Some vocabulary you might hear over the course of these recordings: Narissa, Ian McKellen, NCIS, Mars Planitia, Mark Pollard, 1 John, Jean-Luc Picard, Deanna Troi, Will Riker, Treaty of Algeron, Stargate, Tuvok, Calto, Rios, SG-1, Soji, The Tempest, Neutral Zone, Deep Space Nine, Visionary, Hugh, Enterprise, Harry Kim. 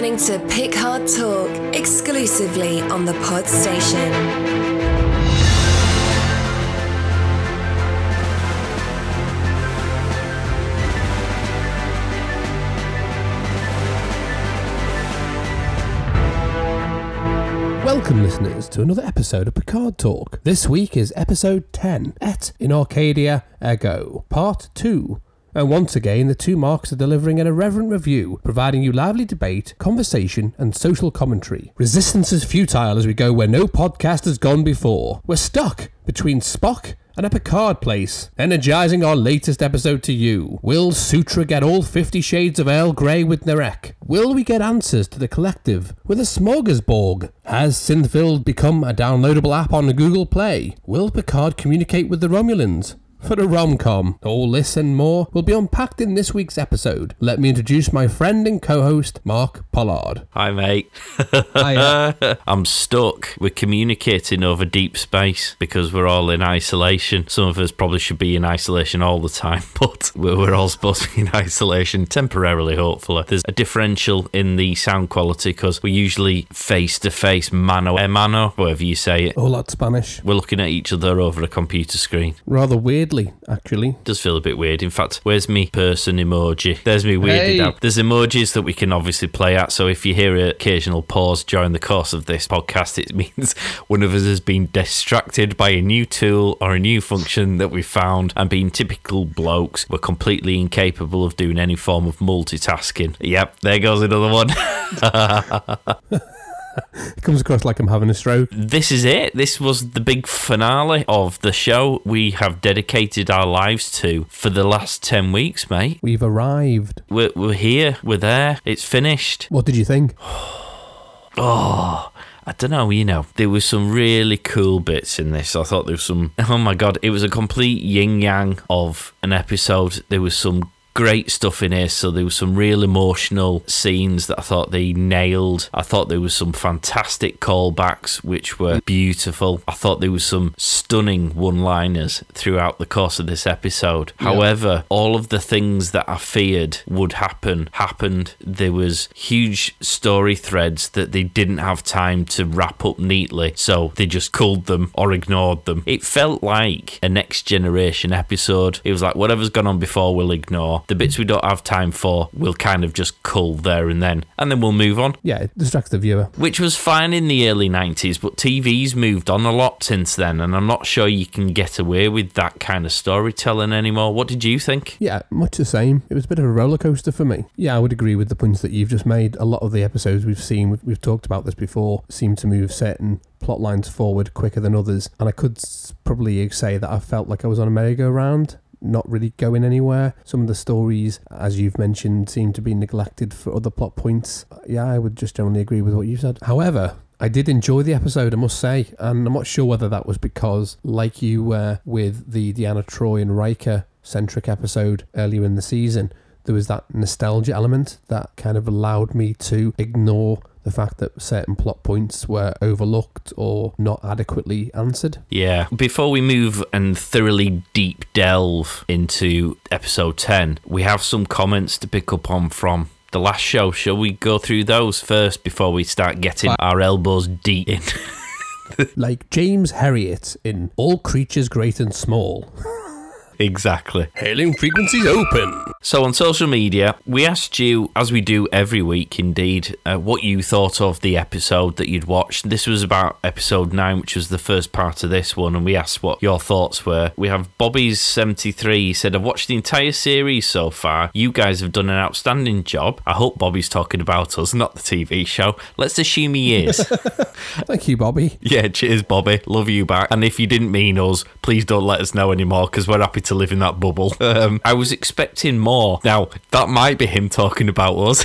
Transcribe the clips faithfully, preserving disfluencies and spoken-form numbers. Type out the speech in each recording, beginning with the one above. listening to Picard Talk, exclusively on the Pod Station. Welcome, listeners, to another episode of Picard Talk. This week is episode ten, Et in Arcadia Ergo, part two. And once again, the two marks are delivering an irreverent review, providing you lively debate, conversation, and social commentary. Resistance is futile as we go where no podcast has gone before. We're stuck between Spock and a Picard place, energising our latest episode to you. Will Sutra get all fifty shades of Earl Grey with Narek? Will we get answers to the collective with a smorgasbord? Has Synthfield become a downloadable app on Google Play? Will Picard communicate with the Romulans? For the rom-com. All this and more will be unpacked in this week's episode. Let me introduce my friend and co-host, Mark Pollard. Hi, mate. Hiya. I'm stuck. We're communicating over deep space because we're all in isolation. Some of us probably should be in isolation all the time, but we're all supposed to be in isolation temporarily, hopefully. There's a differential in the sound quality because we're usually face-to-face, mano a mano, whatever you say it. All that Spanish. We're looking at each other over a computer screen. Rather weird. Actually, it does feel a bit weird. In fact, where's me person emoji? There's me weirded hey. out. There's emojis that we can obviously play at, so if you hear an occasional pause during the course of this podcast, it means one of us has been distracted by a new tool or a new function that we found, and being typical blokes, we're completely incapable of doing any form of multitasking. Yep, there goes another one. It comes across like I'm having a stroke. This is it. This was the big finale of the show we have dedicated our lives to for the last ten weeks, mate. We've arrived. We're, we're here. We're there. It's finished. What did you think? Oh... I don't know, you know, there were some really cool bits in this. I thought there was some... Oh, my God. It was a complete yin-yang of an episode. There was some... great stuff in here. So there was some real emotional scenes that I thought they nailed. I thought there was some fantastic callbacks which were beautiful. I thought there was some stunning one-liners throughout the course of this episode. Yeah. However, all of the things that I feared would happen happened. There was huge story threads that they didn't have time to wrap up neatly, so they just culled them or ignored them. It felt like a Next Generation episode. It was like whatever's gone on before we'll ignore. The bits we don't have time for, we'll kind of just cull there and then, and then we'll move on. Yeah, it distracts the viewer. Which was fine in the early nineties, but T V's moved on a lot since then, and I'm not sure you can get away with that kind of storytelling anymore. What did you think? Yeah, much the same. It was a bit of a roller coaster for me. Yeah, I would agree with the points that you've just made. A lot of the episodes we've seen, we've, we've talked about this before, seem to move certain plot lines forward quicker than others, and I could probably say that I felt like I was on a merry-go-round, not really going anywhere. Some of the stories, as you've mentioned, seem to be neglected for other plot points. Yeah, I would just generally agree with what you said. However, I did enjoy the episode, I must say, and I'm not sure whether that was because, like you were with the Deanna Troi and Riker-centric episode earlier in the season, there was that nostalgia element that kind of allowed me to ignore the fact that certain plot points were overlooked or not adequately answered. Yeah. Before we move and thoroughly deep delve into episode ten, we have some comments to pick up on from the last show. Shall we go through those first before we start getting our elbows deep in? Like James Herriot in All Creatures Great and Small. Exactly. Hailing frequencies open. So on social media, we asked you, as we do every week indeed, uh, what you thought of the episode that you'd watched. This was about episode nine, which was the first part of this one, and we asked what your thoughts were. We have Bobby's seventy-three. He said, I've watched the entire series so far. You guys have done an outstanding job. I hope Bobby's talking about us, not the T V show. Let's assume he is. Thank you, Bobby. Yeah, cheers, Bobby. Love you back. And if you didn't mean us, please don't let us know anymore, because we're happy to to live in that bubble. Um, I was expecting more. Now, that might be him talking about us.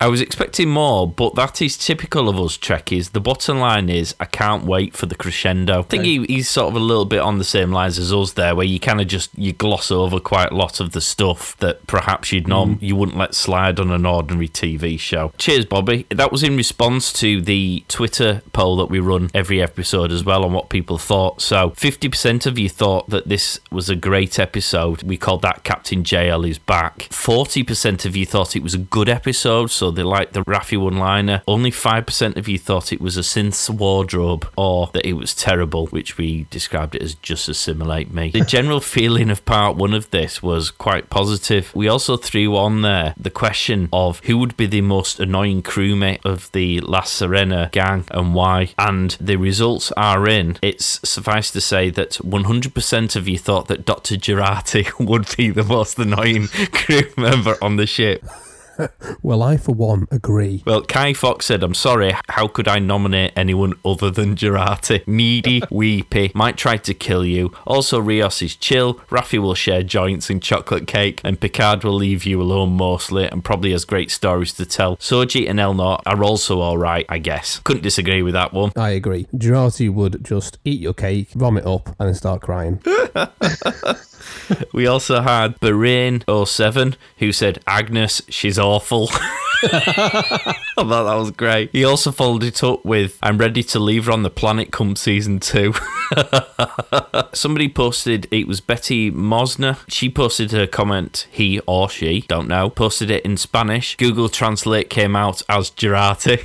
I was expecting more, but that is typical of us Trekkies. The bottom line is, I can't wait for the crescendo. I think he, he's sort of a little bit on the same lines as us there, where you kind of just, you gloss over quite a lot of the stuff that perhaps you'd norm, mm. you wouldn't let slide on an ordinary T V show. Cheers, Bobby. That was in response to the Twitter poll that we run every episode as well on what people thought. So fifty percent of you thought that this was a great episode. We called that Captain J L is Back. forty percent of you thought it was a good episode. episode, so they like the Raffi one-liner. Only five percent of you thought it was a synth's wardrobe or that it was terrible, which we described it as just assimilate me. The general feeling of part one of this was quite positive. We also threw on there the question of who would be the most annoying crewmate of the La Sirena gang and why, and the results are in. It's suffice to say that one hundred percent of you thought that Doctor Jurati would be the most annoying crew member on the ship. Well, I, for one, agree. Well, Kai Fox said, I'm sorry, how could I nominate anyone other than Jurati? Needy, weepy, might try to kill you. Also, Rios is chill, Raffi will share joints and chocolate cake, and Picard will leave you alone mostly and probably has great stories to tell. Soji and Elnor are also alright, I guess. Couldn't disagree with that one. I agree. Jurati would just eat your cake, vomit up, and start crying. We also had Bahrain oh seven, who said, Agnes, she's awful. I thought that was great. He also followed it up with, I'm ready to leave her on the planet come season two. Somebody posted, it was Betty Mosner. She posted her comment, he or she, don't know, posted it in Spanish. Google Translate came out as Jurati,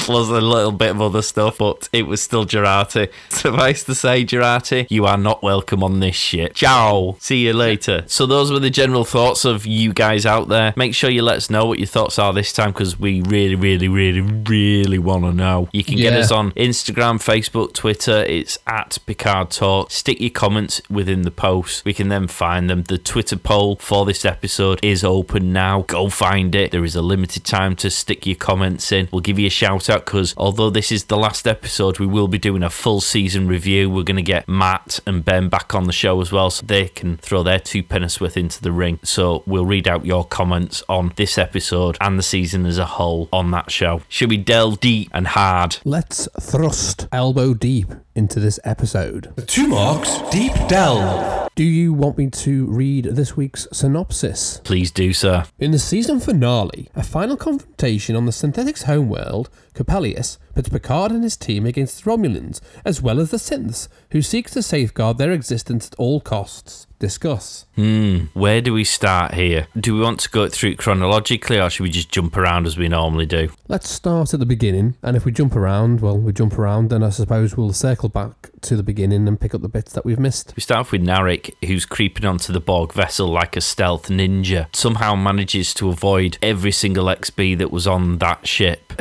plus a little bit of other stuff, but it was still Jurati. Suffice to say, Jurati, you are not welcome on this shit. Ciao. See you later. So those were the general thoughts of you guys out there. Make sure you let us know what your thoughts are this time, because we really, really, really, really want to know. You can yeah. get us on Instagram, Facebook, Twitter. It's at Picard Talk. Stick your comments within the post. We can then find them. The Twitter poll for this episode is open now. Go find it. There is a limited time to stick your comments in. We'll give you a shout out, because although this is the last episode, we will be doing a full season review. We're going to get Matt and Ben back on the show as well, so they can throw their two pennies worth into the ring. So we'll read out your comments on this episode and the season as a whole on that show. Should we delve deep and hard? Let's thrust elbow deep into this episode. The Two Marks Deep Delve. Do you want me to read this week's synopsis? Please do, sir. In the season finale, a final confrontation on the synthetics' homeworld, Coppelius, puts Picard and his team against the Romulans, as well as the synths, who seek to safeguard their existence at all costs. Discuss. Hmm, where do we start here? Do we want to go through it chronologically, or should we just jump around as we normally do? Let's start at the beginning, and if we jump around, well, we jump around, and I suppose we'll circle back to the beginning and pick up the bits that we've missed. We start off with Narek, who's creeping onto the Borg vessel like a stealth ninja, somehow manages to avoid every single X B that was on that ship.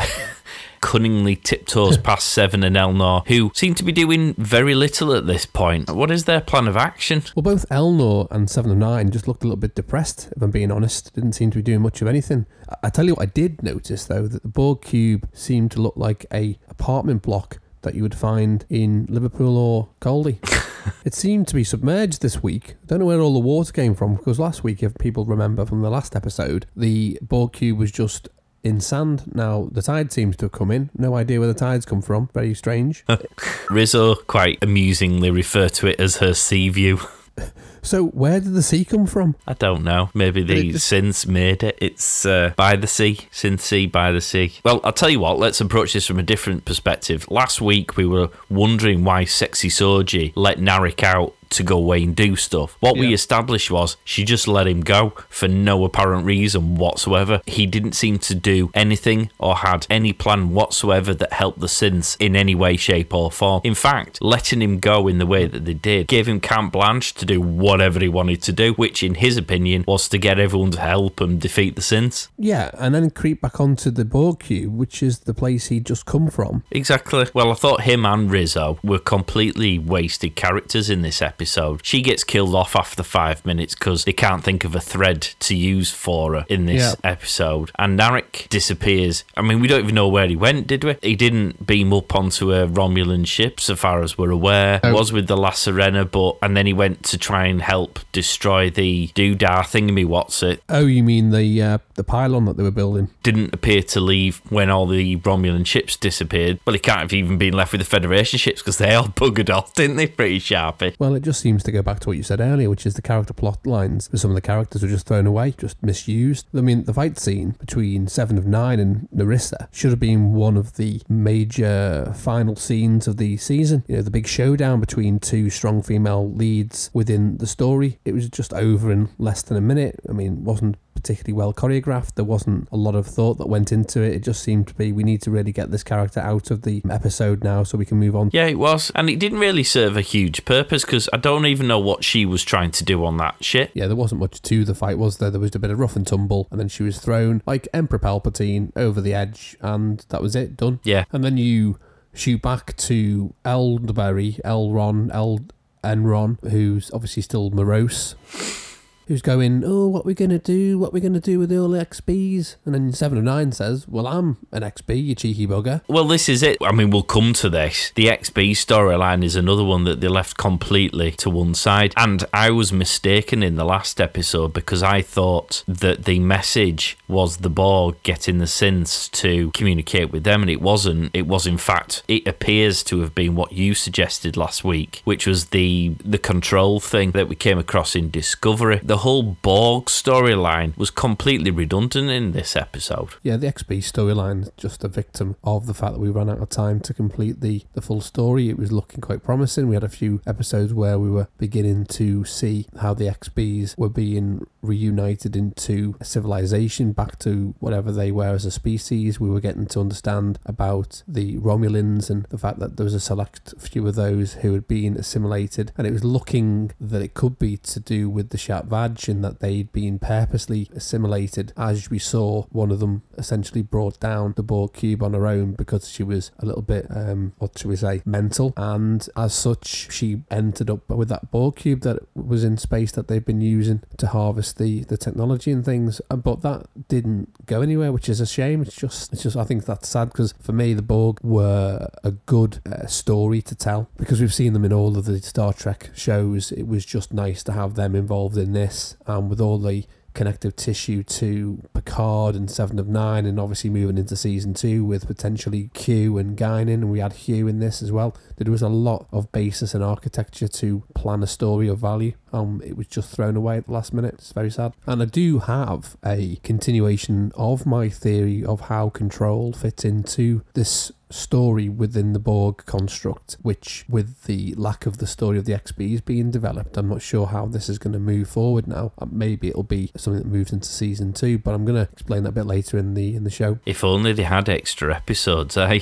Cunningly tiptoes past Seven and Elnor, who seem to be doing very little at this point. What is their plan of action? Well, both Elnor and Seven of Nine just looked a little bit depressed, if I'm being honest. Didn't seem to be doing much of anything. I, I tell you what I did notice, though, that the Borg cube seemed to look like a apartment block that you would find in Liverpool or Goldie. It seemed to be submerged this week. I don't know where all the water came from, because last week, if people remember from the last episode, the Borg cube was just in sand. Now the tide seems to have come in. No idea where the tides come from. Very strange. Rizzo quite amusingly referred to it as her sea view. So where did the sea come from? I don't know. Maybe the just... synths made it. It's uh, by the sea. Synth sea by the sea. Well, I'll tell you what, let's approach this from a different perspective. Last week we were wondering why sexy Soji let Narek out to go away and do stuff. What yeah. we established was she just let him go for no apparent reason whatsoever. He didn't seem to do anything or had any plan whatsoever that helped the synths in any way, shape or form. In fact, letting him go in the way that they did gave him carte blanche to do whatever he wanted to do, which in his opinion was to get everyone to help him defeat the synths. Yeah, and then creep back onto the Borg cube, which is the place he'd just come from. Exactly. Well, I thought him and Rizzo were completely wasted characters in this episode. Episode. She gets killed off after five minutes because they can't think of a thread to use for her in this yep. episode. And Narek disappears. I mean, we don't even know where he went, did we? He didn't beam up onto a Romulan ship, so far as we're aware. Oh. Was with the La Sirena, but and then he went to try and help destroy the doodah thingamy. What's it? Oh, you mean the uh, the pylon that they were building? Didn't appear to leave when all the Romulan ships disappeared. Well, he can't have even been left with the Federation ships because they all buggered off, didn't they? Pretty sharply. Well, it just seems to go back to what you said earlier, which is the character plot lines. Some of the characters were just thrown away, just misused. I mean, the fight scene between Seven of Nine and Narissa should have been one of the major final scenes of the season. You know, the big showdown between two strong female leads within the story. It was just over in less than a minute. I mean, it wasn't particularly well choreographed. There wasn't a lot of thought that went into it. It just seemed to be, we need to really get this character out of the episode now so we can move on. Yeah, it was. And it didn't really serve a huge purpose because I don't even know what she was trying to do on that shit. Yeah, there wasn't much to the fight, was there? There was a bit of rough and tumble, and then she was thrown like Emperor Palpatine over the edge, and that was it, done. Yeah. And then you shoot back to Elderberry, Elron, El Enron, who's obviously still morose, who's going, oh, what are we going to do? What are we going to do with all the X Bs? And then Seven of Nine says, well, I'm an X B, you cheeky bugger. Well, this is it. I mean, we'll come to this. The X B storyline is another one that they left completely to one side. And I was mistaken in the last episode because I thought that the message was the Borg getting the synths to communicate with them, and it wasn't. It was, in fact, it appears to have been what you suggested last week, which was the, the control thing that we came across in Discovery. The The whole Borg storyline was completely redundant in this episode. Yeah, the X B storyline is just a victim of the fact that we ran out of time to complete the, the full story. It was looking quite promising. We had a few episodes where we were beginning to see how the X Bs were being reunited into a civilization, back to whatever they were as a species. We were getting to understand about the Romulans and the fact that there was a select few of those who had been assimilated, and it was looking that it could be to do with the Zhat Vash, and that they'd been purposely assimilated, as we saw one of them essentially brought down the Borg cube on her own because she was a little bit, um, what should we say, mental, and as such she ended up with that Borg cube that was in space that they've been using to harvest the, the technology and things, but that didn't go anywhere, which is a shame. It's just, it's just I think that's sad because for me the Borg were a good uh, story to tell because we've seen them in all of the Star Trek shows. It was just nice to have them involved in this. And with all the connective tissue to Picard and Seven of Nine, and obviously moving into season two with potentially Q and Guinan, and we had Hugh in this as well, there was a lot of basis and architecture to plan a story of value. Um, it was just thrown away at the last minute. It's very sad. And I do have a continuation of my theory of how Control fits into this story within the Borg construct, which with the lack of the story of the X Bs being developed, I'm not sure how this is going to move forward now. Maybe it'll be something that moves into season two, but I'm going to explain that a bit later in the in the show. If only they had extra episodes, eh?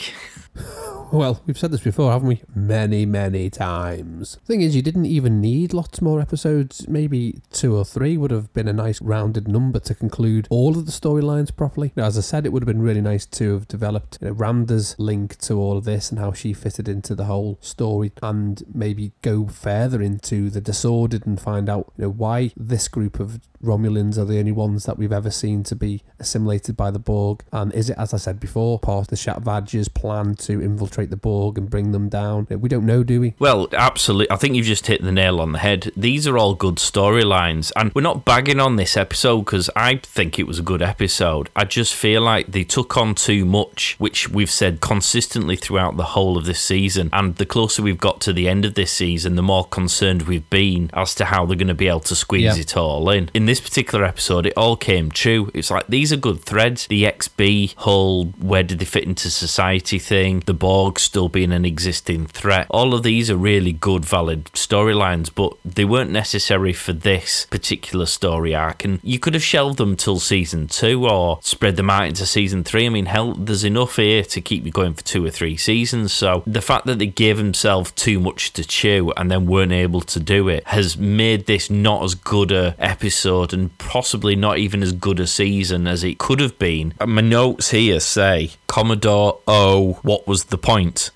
Well, we've said this before, haven't we? Many, many times. The thing is, you didn't even need lots more episodes. Maybe two or three would have been a nice rounded number to conclude all of the storylines properly. Now, as I said, it would have been really nice to have developed, you know, Ramda's link to all of this and how she fitted into the whole story, and maybe go further into the disordered and find out, you know, why this group of Romulans are the only ones that we've ever seen to be assimilated by the Borg. And is it, as I said before, part of the Zhat Vash's plan to infiltrate the Borg and bring them down? We don't know, do we? Well, absolutely. I think you've just hit the nail on the head. These are all good storylines, and we're not bagging on this episode because I think it was a good episode. I just feel like they took on too much, which we've said consistently throughout the whole of this season, and the closer we've got to the end of this season, the more concerned we've been as to how they're going to be able to squeeze yeah. it all in. In this This particular episode, it all came true. It's like, these are good threads. The X B whole where did they fit into society thing, the Borg still being an existing threat, all of these are really good valid storylines, but they weren't necessary for this particular story arc, and you could have shelved them till season two or spread them out into season three. I mean, hell, there's enough here to keep you going for two or three seasons, so the fact that they gave themselves too much to chew and then weren't able to do it has made this not as good a episode and possibly not even as good a season as it could have been. My notes here say, Commodore O, what was the point?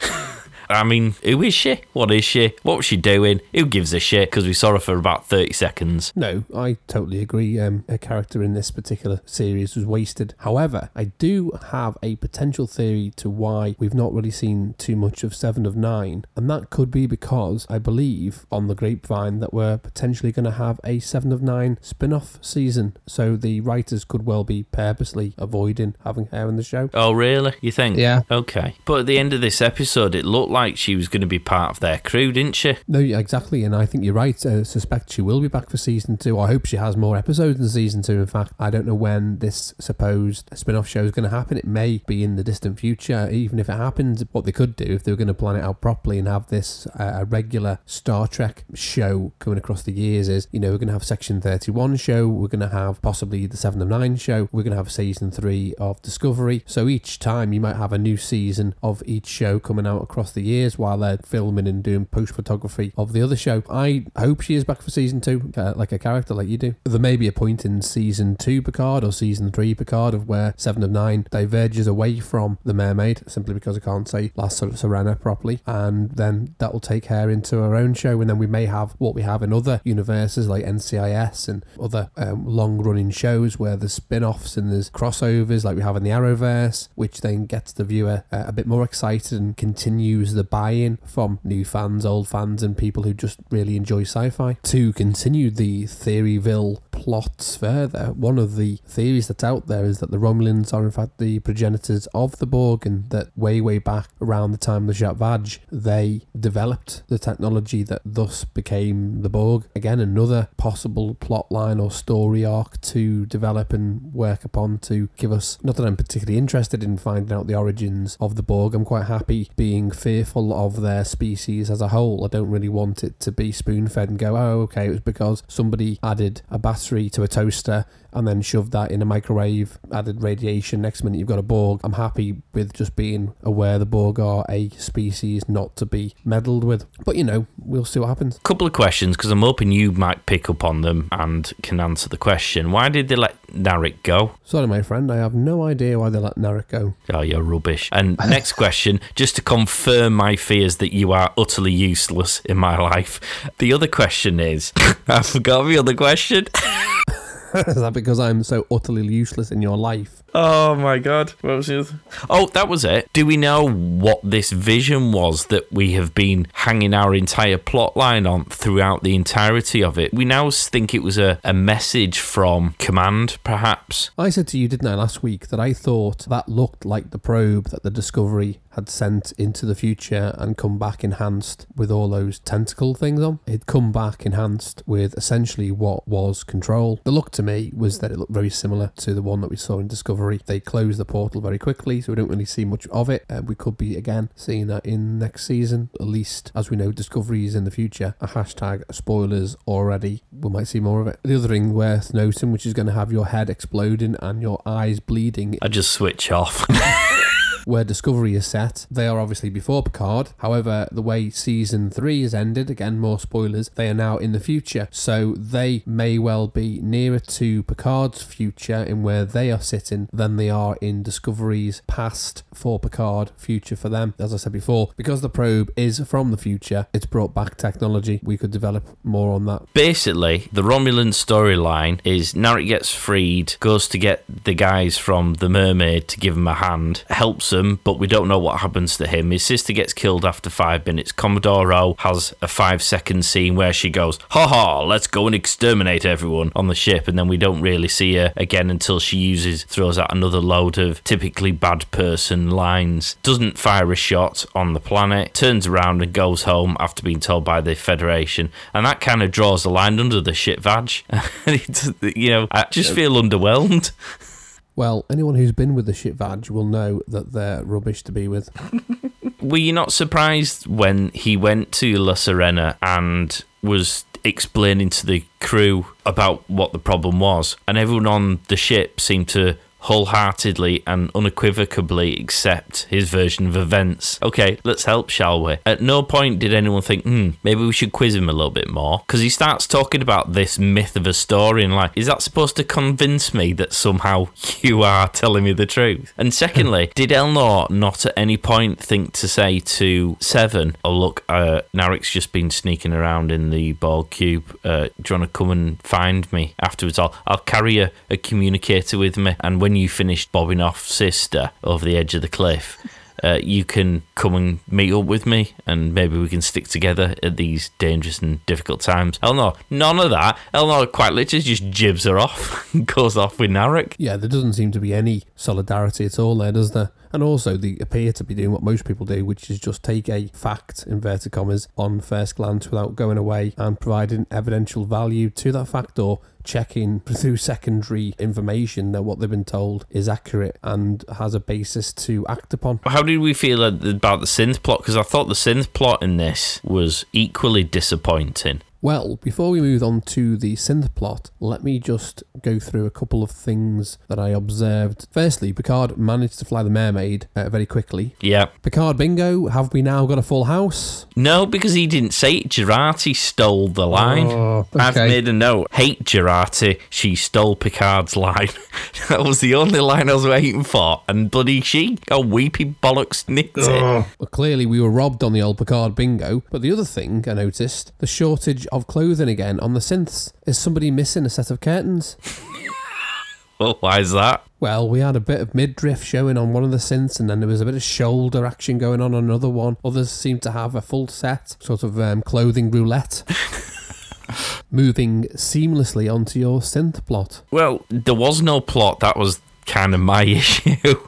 I mean, who is she? What is she? What was she doing? Who gives a shit? Because we saw her for about thirty seconds. No, I totally agree. Um, her character in this particular series was wasted. However, I do have a potential theory to why we've not really seen too much of Seven of Nine, and that could be because I believe on the grapevine that we're potentially going to have a Seven of Nine spin-off season, so the writers could well be purposely avoiding having her in the show. Oh, really? You think? Yeah. Okay. But at the end of this episode, it looked like like she was going to be part of their crew, didn't she? No, yeah, exactly. And I think you're right. I suspect she will be back for season two. I hope she has more episodes in season two. In fact, I don't know when this supposed spin-off show is going to happen. It may be in the distant future, even if it happens. What they could do, if they were going to plan it out properly and have this uh, regular Star Trek show coming across the years, is, you know, we're going to have Section thirty-one show, we're going to have possibly the Seven of Nine show, we're going to have season three of Discovery. So each time you might have a new season of each show coming out across the years while they're filming and doing post photography of the other show. I hope she is back for season two, uh, like a character like you do. There may be a point in season two Picard or season three Picard of where Seven of Nine diverges away from the Mermaid, simply because I can't say La Sirena properly, and then that will take her into her own show, and then we may have what we have in other universes like N C I S and other um, long-running shows where there's spin-offs and there's crossovers like we have in the Arrowverse, which then gets the viewer uh, a bit more excited and continues the buy-in from new fans, old fans, and people who just really enjoy sci-fi. To continue the Theoryville plots further, one of the theories that's out there is that the Romulans are in fact the progenitors of the Borg, and that way, way back around the time of the Zhat Vash, they developed the technology that thus became the Borg. Again, another possible plot line or story arc to develop and work upon to give us, not that I'm particularly interested in finding out the origins of the Borg, I'm quite happy being fearful of their species as a whole. I don't really want it to be spoon-fed and go, oh, okay, it was because somebody added a battery to a toaster and then shoved that in a microwave, added radiation, next minute you've got a Borg. I'm happy with just being aware the Borg are a species not to be meddled with. But, you know, we'll see what happens. Couple of questions, because I'm hoping you might pick up on them and can answer the question. Why did they let Narek go? Sorry, my friend, I have no idea why they let Narek go. Oh, you're rubbish. And next question, just to confirm my fears that you are utterly useless in my life. The other question is... I forgot the other question. Is that because I'm so utterly useless in your life? Oh my god, what was it? Oh, that was it. Do we know what this vision was that we have been hanging our entire plot line on throughout the entirety of it? We now think it was a, a message from Command, perhaps. I said to you, didn't I, last week, that I thought that looked like the probe that the Discovery had sent into the future and come back enhanced with all those tentacle things on. It'd come back enhanced with essentially what was Control. The look to me was that it looked very similar to the one that we saw in Discovery. They close the portal very quickly, so we don't really see much of it. Uh, we could be, again, seeing that in next season. At least, as we know, Discovery is in the future. A hashtag spoilers already. We might see more of it. The other thing worth noting, which is going to have your head exploding and your eyes bleeding. I just switch off. Where Discovery is set, they are obviously before Picard. However, the way season three is ended, again, more spoilers, they are now in the future. So they may well be nearer to Picard's future in where they are sitting than they are in Discovery's past for Picard, future for them. As I said before, because the probe is from the future, it's brought back technology. We could develop more on that. Basically, the Romulan storyline is Narek gets freed, goes to get the guys from the Mermaid to give him a hand, helps them, but we don't know what happens to him. His sister gets killed after five minutes. Commodore O has a five second scene where she goes, ha ha, let's go and exterminate everyone on the ship, and then we don't really see her again until she uses, throws out another load of typically bad person lines. Doesn't fire a shot on the planet, turns around and goes home after being told by the Federation, and that kind of draws the line under the shit vag. You know, I just feel underwhelmed. Well, anyone who's been with the shit vag will know that they're rubbish to be with. Were you not surprised when he went to La Sirena and was explaining to the crew about what the problem was? And everyone on the ship seemed to wholeheartedly and unequivocally accept his version of events. Okay, let's help, shall we? At no point did anyone think, hmm, maybe we should quiz him a little bit more, because he starts talking about this myth of a story and like, is that supposed to convince me that somehow you are telling me the truth? And secondly, did Elnor not at any point think to say to Seven, oh look, uh, Narek's just been sneaking around in the Borg cube, uh, do you want to come and find me afterwards? I'll, I'll carry a, a communicator with me, and when When you finished bobbing off sister over the edge of the cliff, uh, you can come and meet up with me and maybe we can stick together at these dangerous and difficult times. Elnor, none of that. Elnor quite literally just jibs her off and goes off with Narek. Yeah, there doesn't seem to be any solidarity at all there, does there? And also they appear to be doing what most people do, which is just take a fact, inverted commas, on first glance without going away and providing evidential value to that fact, or checking through secondary information that what they've been told is accurate and has a basis to act upon. How did we feel about the synth plot? Because I thought the synth plot in this was equally disappointing. Well, before we move on to the synth plot, let me just go through a couple of things that I observed. Firstly, Picard managed to fly the mermaid uh, very quickly. Yeah. Picard bingo, have we now got a full house? No, because he didn't say it. Jurati stole the line. Oh, okay. I've made a note. Hate Jurati, she stole Picard's line. That was the only line I was waiting for. And bloody she, oh weepy bollocks, nicked it. Oh. Well, clearly we were robbed on the old Picard bingo. But the other thing I noticed, the shortage of clothing again on the synths. Is somebody missing a set of curtains? Well, why is that? Well, we had a bit of midriff showing on one of the synths, and then there was a bit of shoulder action going on on another one. Others seem to have a full set, sort of um, clothing roulette. Moving seamlessly onto your synth plot. Well, there was no plot. That was kind of my issue.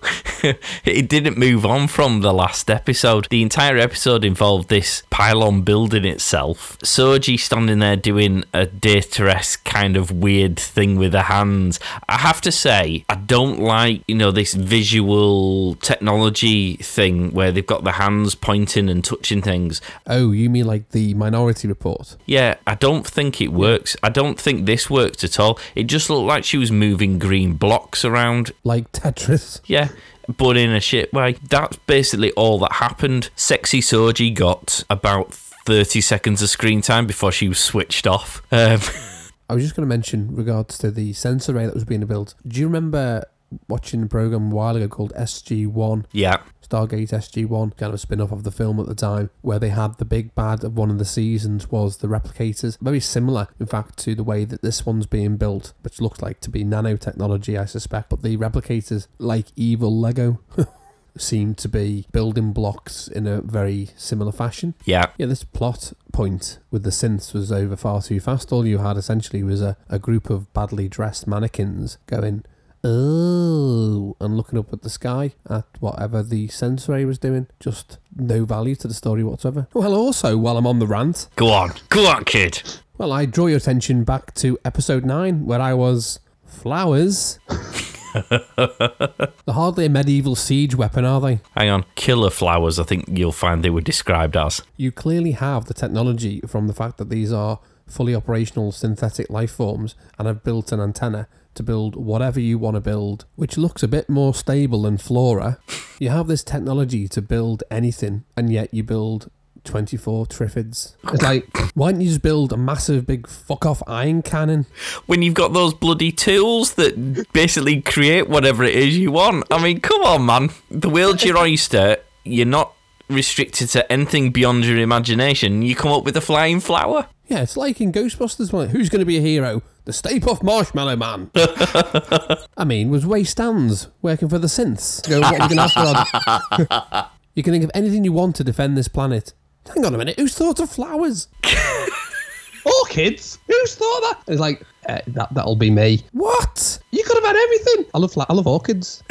It didn't move on from the last episode. The entire episode involved this pylon building itself, Soji standing there doing a Data-esque kind of weird thing with her hands. I have to say, I don't like, you know, this visual technology thing where they've got the hands pointing and touching things. Oh, you mean like the Minority Report? Yeah, I don't think it works. I don't think this worked at all. It just looked like she was moving green blocks around. Like Tetris. Yeah, but in a shit way. That's basically all that happened. Sexy Soji got about thirty seconds of screen time before she was switched off. Um, I was just going to mention regards to the sensor array that was being built. Do you remember watching a program a while ago called S G one? Yeah. Stargate S G one, kind of a spin-off of the film at the time, where they had the big bad of one of the seasons was the replicators. Very similar, in fact, to the way that this one's being built, which looks like to be nanotechnology, I suspect. But the replicators, like evil Lego, seem to be building blocks in a very similar fashion. Yeah. Yeah, this plot point with the synths was over far too fast. All you had, essentially, was a, a group of badly dressed mannequins going... oh, and looking up at the sky at whatever the sensor array was doing. Just no value to the story whatsoever. Well, also, while I'm on the rant... Go on, go on, kid. Well, I draw your attention back to episode nine, where I was... flowers. They're hardly a medieval siege weapon, are they? Hang on, killer flowers, I think you'll find they were described as. You clearly have the technology from the fact that these are fully operational synthetic life forms and have built an antenna to build whatever you want to build, which looks a bit more stable than Flora. You have this technology to build anything, and yet you build twenty-four Triffids. It's like, why don't you just build a massive big fuck-off iron cannon? When you've got those bloody tools that basically create whatever it is you want. I mean, come on, man. The world's your oyster. You're not restricted to anything beyond your imagination. You come up with a flying flower. Yeah, it's like in Ghostbusters, like, who's going to be a hero? The Stay Puft Marshmallow Man. I mean, was Ray Stans working for the synths? You know, what are we going to have for? You can think of anything you want to defend this planet. Hang on a minute, who's thought of flowers? Orchids? Who's thought that? It's like, uh, that, that'll be me. What? You could have had everything. I love, fla- I love orchids.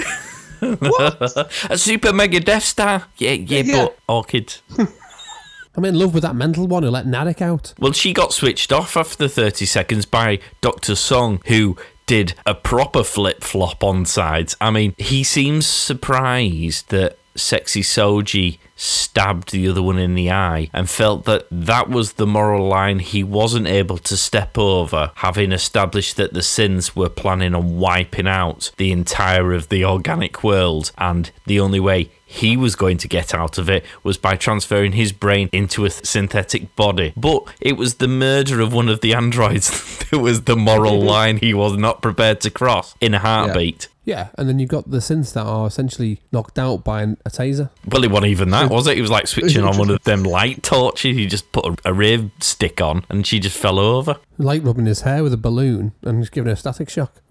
What? A super mega Death Star. Yeah, yeah, yeah. But orchids. I'm in love with that mental one who let Narek out. Well, she got switched off after thirty seconds by Doctor Soong, who did a proper flip-flop on sides. I mean, he seems surprised that Sexy Soji stabbed the other one in the eye and felt that that was the moral line he wasn't able to step over, having established that the synths were planning on wiping out the entire of the organic world, and the only way he was going to get out of it was by transferring his brain into a synthetic body. But it was the murder of one of the androids that was the moral line he was not prepared to cross in a heartbeat. Yeah. Yeah, and then you've got the synths that are essentially knocked out by an, a taser. Well, it wasn't even that, was it? It was like switching on one of them light torches. He just put a, a rave stick on and she just fell over. light rubbing his hair with a balloon and just giving a static shock.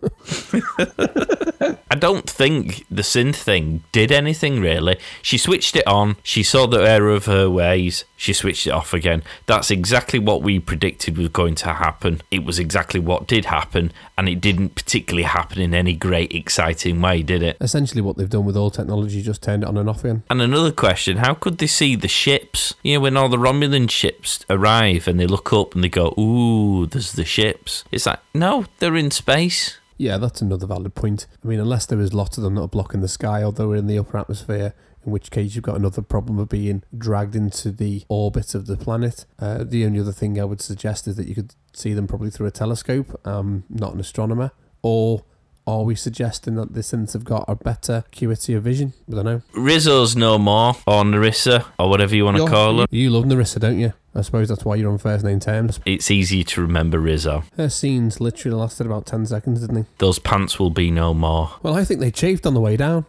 I don't think the synth thing did anything, really. She switched it on. She saw the error of her ways. She switched it off again. That's exactly what we predicted was going to happen. It was exactly what did happen, and it didn't particularly happen in any great exciting way, did it? Essentially what they've done with all technology, just turned it on and off again. And another question, how could they see the ships? You know, when all the Romulan ships arrive and they look up and they go, ooh, there's the ships. It's like, no, they're in space. Yeah, that's another valid point. I mean, unless there is lots of them that are blocking the sky, or they're in the upper atmosphere, in which case you've got another problem of being dragged into the orbit of the planet. Uh, the only other thing I would suggest is that you could see them probably through a telescope. Um, not an astronomer. Or are we suggesting that the synths have got a better acuity of vision? I don't know. Rizzo's no more, or Narissa, or whatever you want to call her. You love Narissa, don't you? I suppose that's why you're on first name terms. It's easy to remember Rizzo. Her scenes literally lasted about ten seconds, didn't they? Those pants will be no more. Well, I think they chafed on the way down.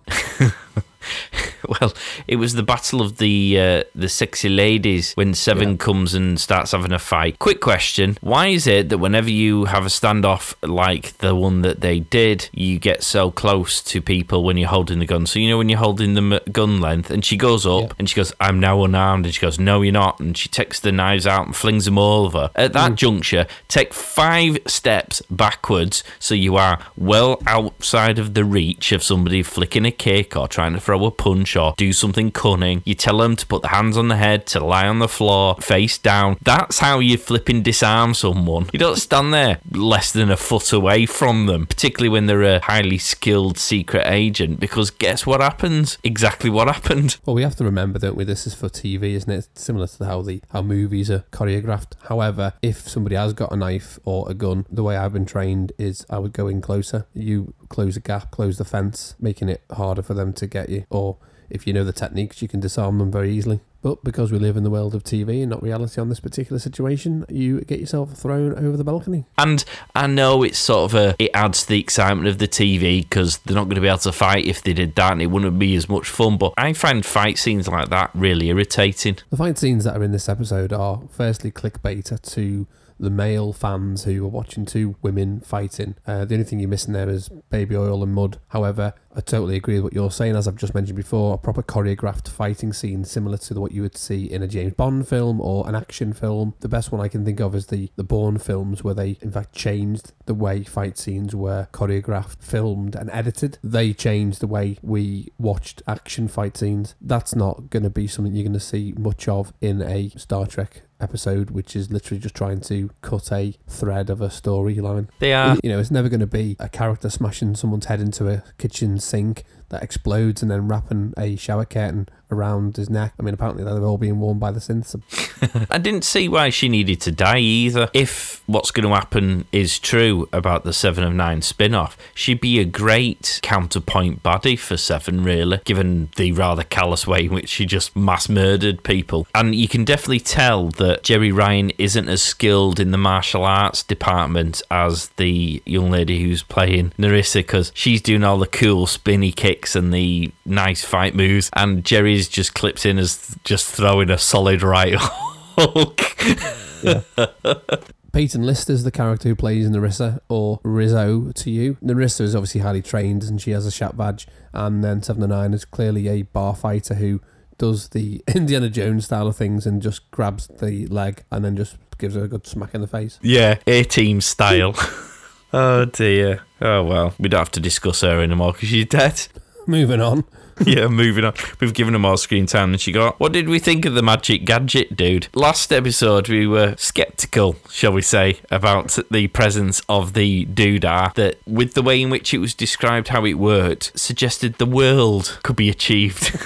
Well, it was the battle of the uh, the sexy ladies when Seven yeah. comes and starts having a fight. Quick question. Why is it that whenever you have a standoff like the one that they did, you get so close to people when you're holding the gun? So, you know, when you're holding them at gun length, and she goes up yeah. and she goes, I'm now unarmed. And she goes, no, you're not. And she takes the knives out and flings them all over. At that mm. juncture, take five steps backwards so you are well outside of the reach of somebody flicking a kick or trying to throw a punch or do something cunning. You tell them to put their hands on the head, to lie on the floor, face down. That's how you flipping disarm someone. You don't stand there less than a foot away from them, particularly when they're a highly skilled secret agent, because guess what happens? Exactly what happened. Well, we have to remember, don't we, this is for T V, isn't it? It's similar to how the how movies are choreographed. However, if somebody has got a knife or a gun, the way I've been trained is I would go in closer. You close a gap, close the fence, making it harder for them to get you. Or if you know the techniques, you can disarm them very easily. But because we live in the world of T V and not reality on this particular situation, you get yourself thrown over the balcony. And I know it's sort of a, it adds to the excitement of the T V because they're not going to be able to fight if they did that and it wouldn't be as much fun. But I find fight scenes like that really irritating. The fight scenes that are in this episode are firstly clickbait to the male fans who are watching two women fighting. Uh, the only thing you're missing there is baby oil and mud. However, I totally agree with what you're saying. As I've just mentioned before, a proper choreographed fighting scene similar to what you would see in a James Bond film or an action film. The best one I can think of is the, the Bourne films, where they, in fact, changed the way fight scenes were choreographed, filmed and edited. They changed the way we watched action fight scenes. That's not going to be something you're going to see much of in a Star Trek episode, which is literally just trying to cut a thread of a storyline. They are. You know, it's never going to be a character smashing someone's head into a kitchen sink that explodes and then wrapping a shower curtain around his neck. I mean, apparently they're all being worn by the synths. I didn't see why she needed to die either. If what's going to happen is true about the Seven of Nine spin-off, she'd be a great counterpoint baddie for Seven, really, given the rather callous way in which she just mass murdered people. And you can definitely tell that Jerry Ryan isn't as skilled in the martial arts department as the young lady who's playing Narissa, because she's doing all the cool spinny kicks and the nice fight moves, and Jerry's just clipped in as just throwing a solid right hook. Peyton Lister's the character who plays Narissa, or Rizzo to you. Narissa is obviously highly trained and she has a Zhat Vash, and then Seven of Nine is clearly a bar fighter who does the Indiana Jones style of things and just grabs the leg and then just gives her a good smack in the face. Yeah, A-team style. Oh dear. Oh well, we don't have to discuss her anymore because she's dead. Moving on. Yeah, moving on. We've given them all screen time and she got, what did we think of the magic gadget, dude? Last episode, we were sceptical, shall we say, about the presence of the doodah that, with the way in which it was described how it worked, suggested the world could be achieved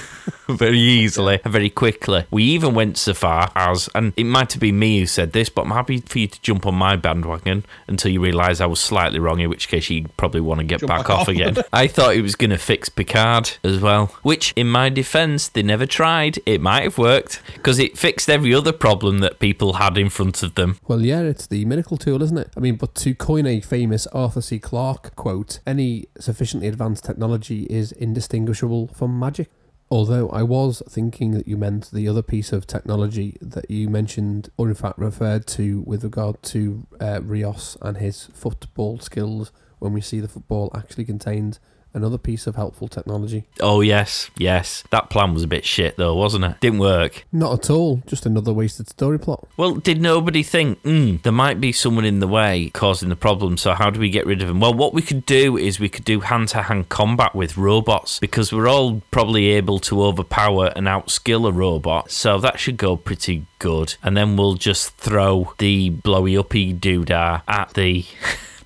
very easily and very quickly. We even went so far as, and it might have been me who said this, but I'm happy for you to jump on my bandwagon until you realise I was slightly wrong, in which case you probably want to get back, back off, off again. I thought it was going to fix Picard as well, which, in my defence, they never tried. It might have worked, because it fixed every other problem that people had in front of them. Well, yeah, it's the miracle tool, isn't it? I mean, but to coin a famous Arthur C. Clarke quote, any sufficiently advanced technology is indistinguishable from magic. Although I was thinking that you meant the other piece of technology that you mentioned, or in fact referred to, with regard to uh, Rios and his football skills, when we see the football actually contained another piece of helpful technology. Oh, yes, yes. That plan was a bit shit, though, wasn't it? Didn't work. Not at all. Just another wasted story plot. Well, did nobody think, hmm, there might be someone in the way causing the problem, so how do we get rid of him? Well, what we could do is we could do hand-to-hand combat with robots, because we're all probably able to overpower and outskill a robot, so that should go pretty good. And then we'll just throw the blowy-uppy doodah at the...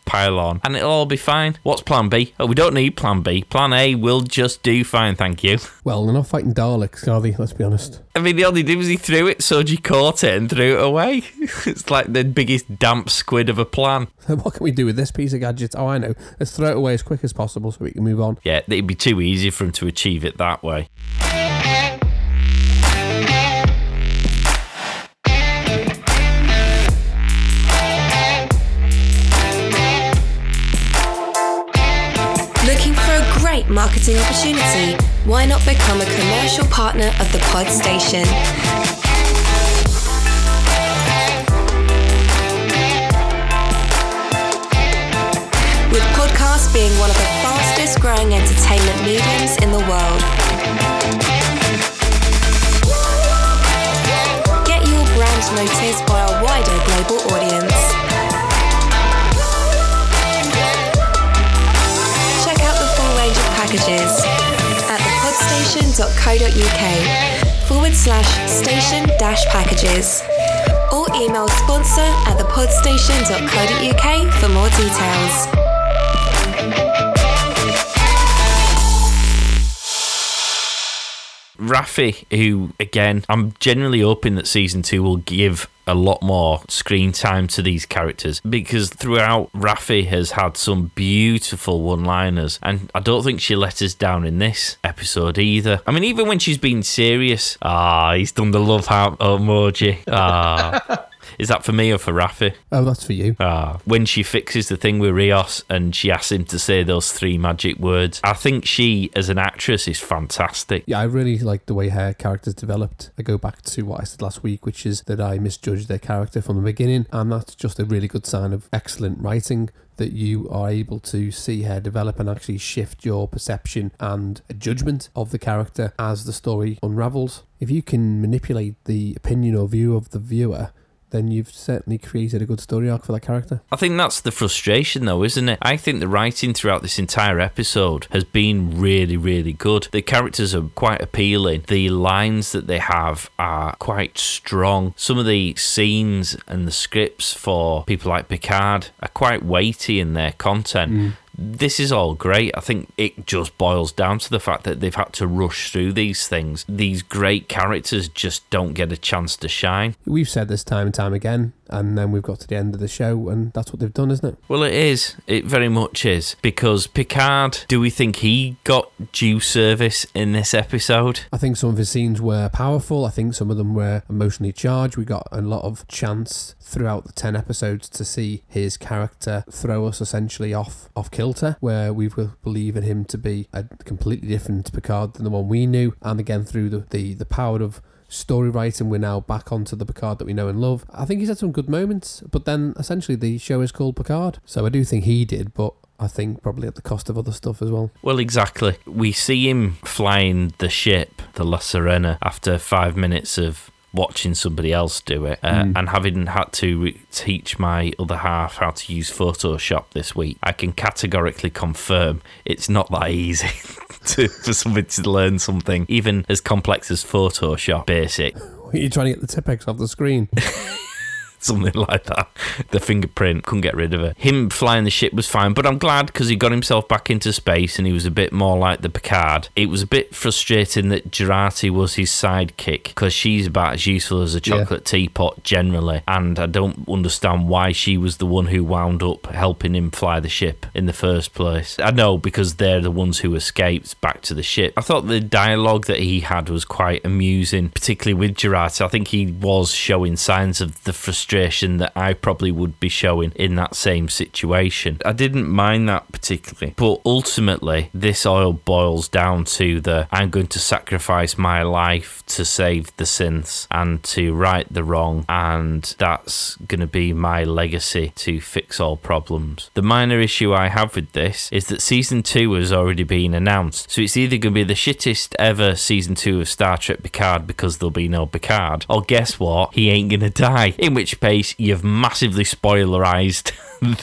pylon, and it'll all be fine. What's plan B? Oh, we don't need plan B. Plan A will just do fine, thank you. Well, they're not fighting Daleks, are they? Let's be honest. I mean, the only thing was he threw it, Soji caught it and threw it away. It's like the biggest damp squid of a plan. What can we do with this piece of gadget? Oh, I know. Let's throw it away as quick as possible so we can move on. Yeah, it'd be too easy for him to achieve it that way. Marketing opportunity, why not become a commercial partner of the Pod Station? With podcasts being one of the fastest growing entertainment mediums in the world. Get your brand noticed by our wider global audience. Packages at thepodstation.co.uk forward slash station dash packages, or email sponsor at thepodstation.co.uk for more details. Raffi, who, again, I'm generally hoping that season two will give a lot more screen time to these characters, because throughout Raffi has had some beautiful one-liners, and I don't think she let us down in this episode either. I mean, even when she's been serious, ah, he's done the love heart emoji. Ah. Is that for me or for Raffi? Oh, that's for you. Ah, when she fixes the thing with Rios and she asks him to say those three magic words, I think she, as an actress, is fantastic. Yeah, I really like the way her character's developed. I go back to what I said last week, which is that I misjudged their character from the beginning, and that's just a really good sign of excellent writing, that you are able to see her develop and actually shift your perception and judgment of the character as the story unravels. If you can manipulate the opinion or view of the viewer, then you've certainly created a good story arc for that character. I think that's the frustration, though, isn't it? I think the writing throughout this entire episode has been really, really good. The characters are quite appealing. The lines that they have are quite strong. Some of the scenes and the scripts for people like Picard are quite weighty in their content. Mm. This is all great. I think it just boils down to the fact that they've had to rush through these things. These great characters just don't get a chance to shine. We've said this time and time again, and then we've got to the end of the show, and that's what they've done, isn't it? Well, it is. It very much is. Because Picard, do we think he got due service in this episode? I think some of his scenes were powerful. I think some of them were emotionally charged. We got a lot of chance throughout the ten episodes to see his character throw us essentially off, off kilter, where we believe in him to be a completely different Picard than the one we knew. And again, through the, the, the power of story writing, we're now back onto the Picard that we know and love. I think he's had some good moments, but then essentially the show is called Picard. So I do think he did, but I think probably at the cost of other stuff as well. Well, exactly. We see him flying the ship, the La Sirena, after five minutes of watching somebody else do it, uh, mm. and having had to re- teach my other half how to use Photoshop this week, I can categorically confirm it's not that easy to, for somebody to learn something even as complex as Photoshop Basic. You're trying to get the Tipex off the screen. Something like that. The fingerprint, couldn't get rid of it. Him flying the ship was fine, but I'm glad because he got himself back into space and he was a bit more like the Picard. It was a bit frustrating that Jurati was his sidekick, because she's about as useful as a chocolate yeah. teapot generally, and I don't understand why she was the one who wound up helping him fly the ship in the first place. I know, because they're the ones who escaped back to the ship. I thought the dialogue that he had was quite amusing, particularly with Jurati. I think he was showing signs of the frustration frustration that I probably would be showing in that same situation. I didn't mind that particularly, but ultimately this all boils down to the I'm going to sacrifice my life to save the synths and to right the wrong, and that's going to be my legacy to fix all problems. The minor issue I have with this is that season two has already been announced, so it's either going to be the shittest ever season two of Star Trek Picard because there'll be no Picard, or guess what, he ain't going to die, in which case you've massively spoilerized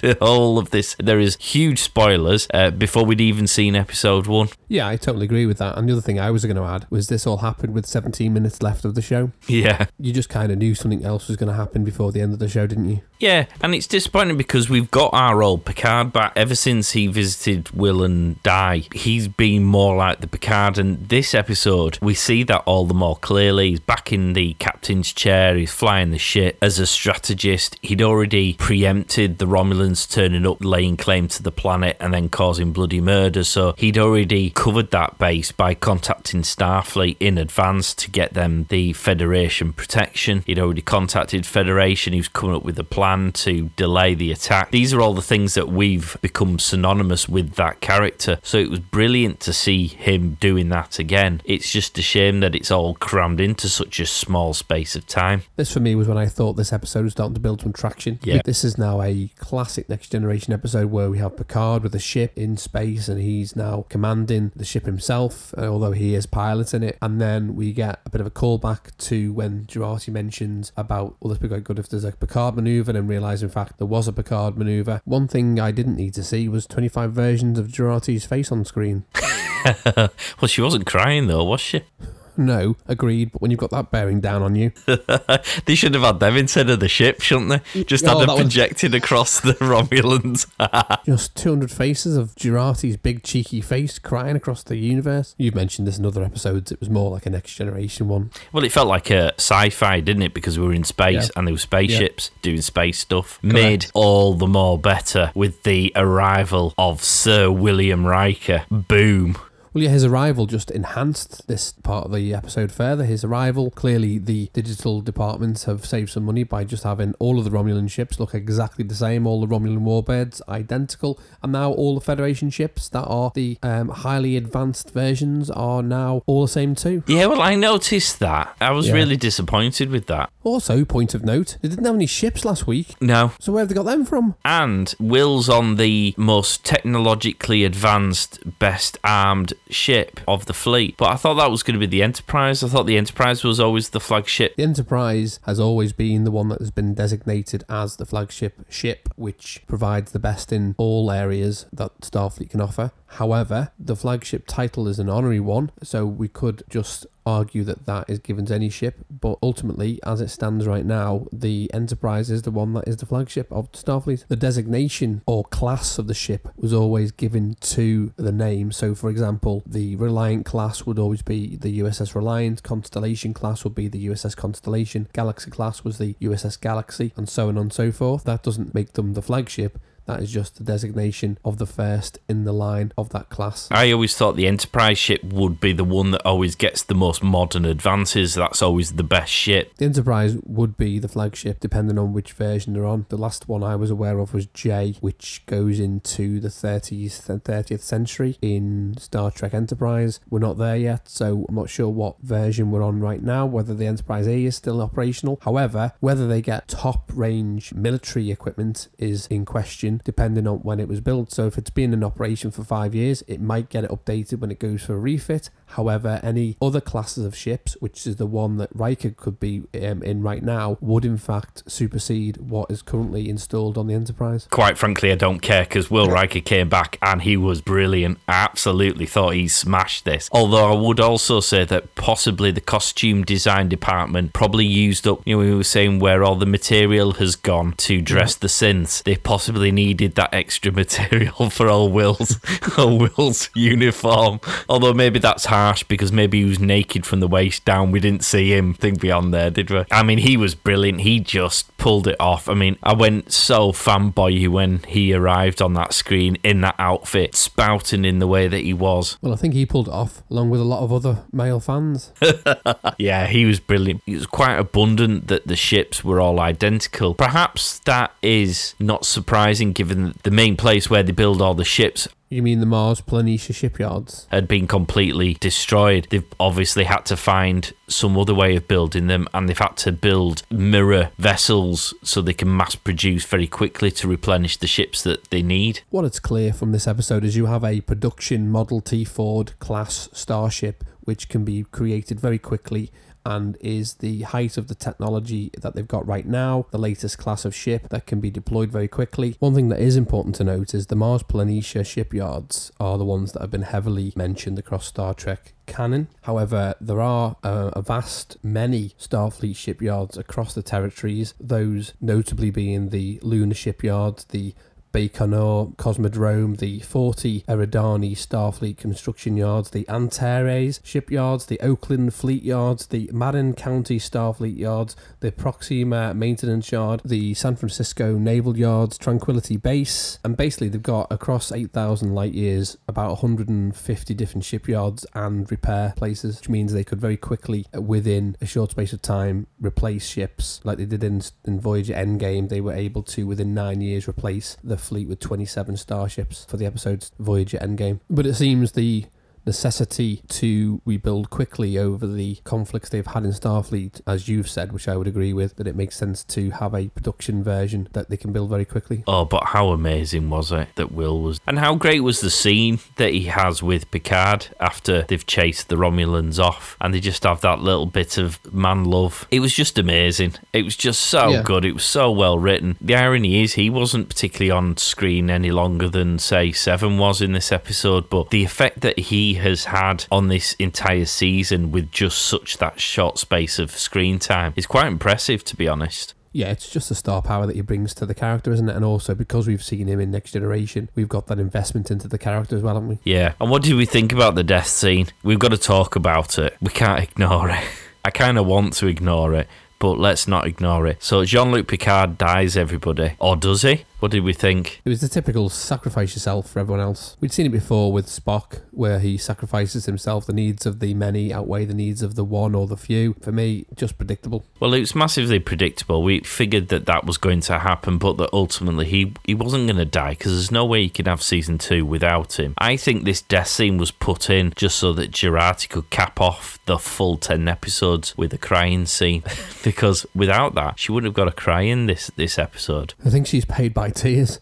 the whole of this. There is huge spoilers uh, before we'd even seen episode one. Yeah, I totally agree with that. And the other thing I was going to add was this all happened with seventeen minutes left of the show. Yeah. You just kind of knew something else was going to happen before the end of the show, didn't you? Yeah, and it's disappointing because we've got our old Picard back. Ever since he visited Will and Di, he's been more like the Picard, and this episode we see that all the more clearly. He's back in the captain's chair, he's flying the ship as a strategist. He'd already preempted the Romulans turning up, laying claim to the planet and then causing bloody murder, so he'd already covered that base by contacting Starfleet in advance to get them the Federation protection. He'd already contacted Federation, he was coming up with a plan to delay the attack. These are all the things that we've become synonymous with that character, so it was brilliant to see him doing that again. It's just a shame that it's all crammed into such a small space of time. This for me was when I thought this episode was starting to build some traction. Yeah. This is now a classic Next Generation episode where we have Picard with a ship in space and he's now commanding the ship himself, although he is piloting it. And then we get a bit of a callback to when Jurati mentions about, well, this would be quite good if there's a Picard manoeuvre, and realise in fact there was a Picard manoeuvre. One thing I didn't need to see was twenty-five versions of Jurati's face on screen. Well, she wasn't crying though, was she? No, agreed, but when you've got that bearing down on you. They should have had them instead of the ship, shouldn't they? Just oh, had them projected was... across the Romulans. Just two hundred faces of Jurati's big cheeky face crying across the universe. You've mentioned this in other episodes, it was more like a Next Generation one. Well, it felt like a sci-fi, didn't it? Because we were in space, yeah. And there were spaceships, yeah, doing space stuff. Correct. Made all the more better with the arrival of Sir William Riker. Boom. Well, yeah, his arrival just enhanced this part of the episode further. His arrival, clearly the digital departments have saved some money by just having all of the Romulan ships look exactly the same, all the Romulan warbirds identical, and now all the Federation ships that are the um, highly advanced versions are now all the same too. Yeah, well, I noticed that. I was yeah. really disappointed with that. Also, point of note, they didn't have any ships last week. No. So where have they got them from? And Will's on the most technologically advanced, best armed ship of the fleet, but I thought that was going to be the Enterprise. I thought the Enterprise was always the flagship. The Enterprise has always been the one that has been designated as the flagship ship, which provides the best in all areas that Starfleet can offer. However, the flagship title is an honorary one, so we could just argue that that is given to any ship, but ultimately, as it stands right now, the Enterprise is the one that is the flagship of Starfleet. The designation or class of the ship was always given to the name. So, for example, the Reliant class would always be the U S S Reliant, Constellation class would be the U S S Constellation, Galaxy class was the U S S Galaxy, and so on and so forth. That doesn't make them the flagship. That is just the designation of the first in the line of that class. I always thought the Enterprise ship would be the one that always gets the most modern advances. That's always the best ship. The Enterprise would be the flagship, depending on which version they're on. The last one I was aware of was J, which goes into the thirtieth century in Star Trek Enterprise. We're not there yet, so I'm not sure what version we're on right now, whether the Enterprise A is still operational. However, whether they get top-range military equipment is in question, depending on when it was built. So if it's been in operation for five years, it might get it updated when it goes for a refit. However, any other classes of ships, which is the one that Riker could be um, in right now, would in fact supersede what is currently installed on the Enterprise. Quite frankly, I don't care, because Will Riker came back and he was brilliant. I absolutely thought he smashed this. Although I would also say that possibly the costume design department probably used up, you know, we were saying where all the material has gone to dress the synths. They possibly need needed that extra material for old Will's, old Will's uniform. Although maybe that's harsh, because maybe he was naked from the waist down. We didn't see him. Think beyond there, did we? I mean, he was brilliant. He just pulled it off. I mean, I went so fanboy when he arrived on that screen in that outfit, spouting in the way that he was. Well, I think he pulled it off along with a lot of other male fans. Yeah, he was brilliant. It was quite abundant that the ships were all identical. Perhaps that is not surprising given the main place where they build all the ships. You mean the Mars Planitia shipyards? Had been completely destroyed. They've obviously had to find some other way of building them, and they've had to build mirror vessels so they can mass produce very quickly to replenish the ships that they need. What it's clear from this episode is you have a production Model T Ford class starship which can be created very quickly and is the height of the technology that they've got right now, the latest class of ship that can be deployed very quickly. One thing that is important to note is the Mars Planitia shipyards are the ones that have been heavily mentioned across Star Trek canon. However, there are uh, a vast many Starfleet shipyards across the territories, those notably being the Lunar shipyards, the Baconor Cosmodrome, the forty Eridani Starfleet construction yards, the Antares shipyards, the Oakland fleet yards, the Marin County Starfleet yards, the Proxima maintenance yard, the San Francisco naval yards, Tranquility Base, and basically they've got across eight thousand light years about one hundred fifty different shipyards and repair places, which means they could very quickly, within a short space of time, replace ships like they did in, in Voyager Endgame. They were able to, within nine years, replace the fleet with twenty-seven starships for the episode's Voyager Endgame. But it seems the necessity to rebuild quickly over the conflicts they've had in Starfleet, as you've said, which I would agree with, that it makes sense to have a production version that they can build very quickly. Oh, but how amazing was it that Will was... And how great was the scene that he has with Picard after they've chased the Romulans off and they just have that little bit of man love. It was just amazing. It was just so yeah. good. It was so well written. The irony is he wasn't particularly on screen any longer than, say, Seven was in this episode, but the effect that he has had on this entire season with just such that short space of screen time is quite impressive, to be honest. Yeah, it's just the star power that he brings to the character, isn't it? And also, because we've seen him in Next Generation, we've got that investment into the character as well, haven't we? Yeah. And what did we think about the death scene? We've got to talk about it. We can't ignore it. I kind of want to ignore it, but let's not ignore it. So Jean-Luc Picard dies, everybody. Or does he? What did we think? It was the typical sacrifice yourself for everyone else. We'd seen it before with Spock, where he sacrifices himself. The needs of the many outweigh the needs of the one or the few. For me, just predictable. Well, it was massively predictable. We figured that that was going to happen, but that ultimately he, he wasn't going to die, because there's no way you could have season two without him. I think this death scene was put in just so that Jurati could cap off the full ten episodes with a crying scene, because without that, she wouldn't have got a cry in this, this episode. I think she's paid by tears.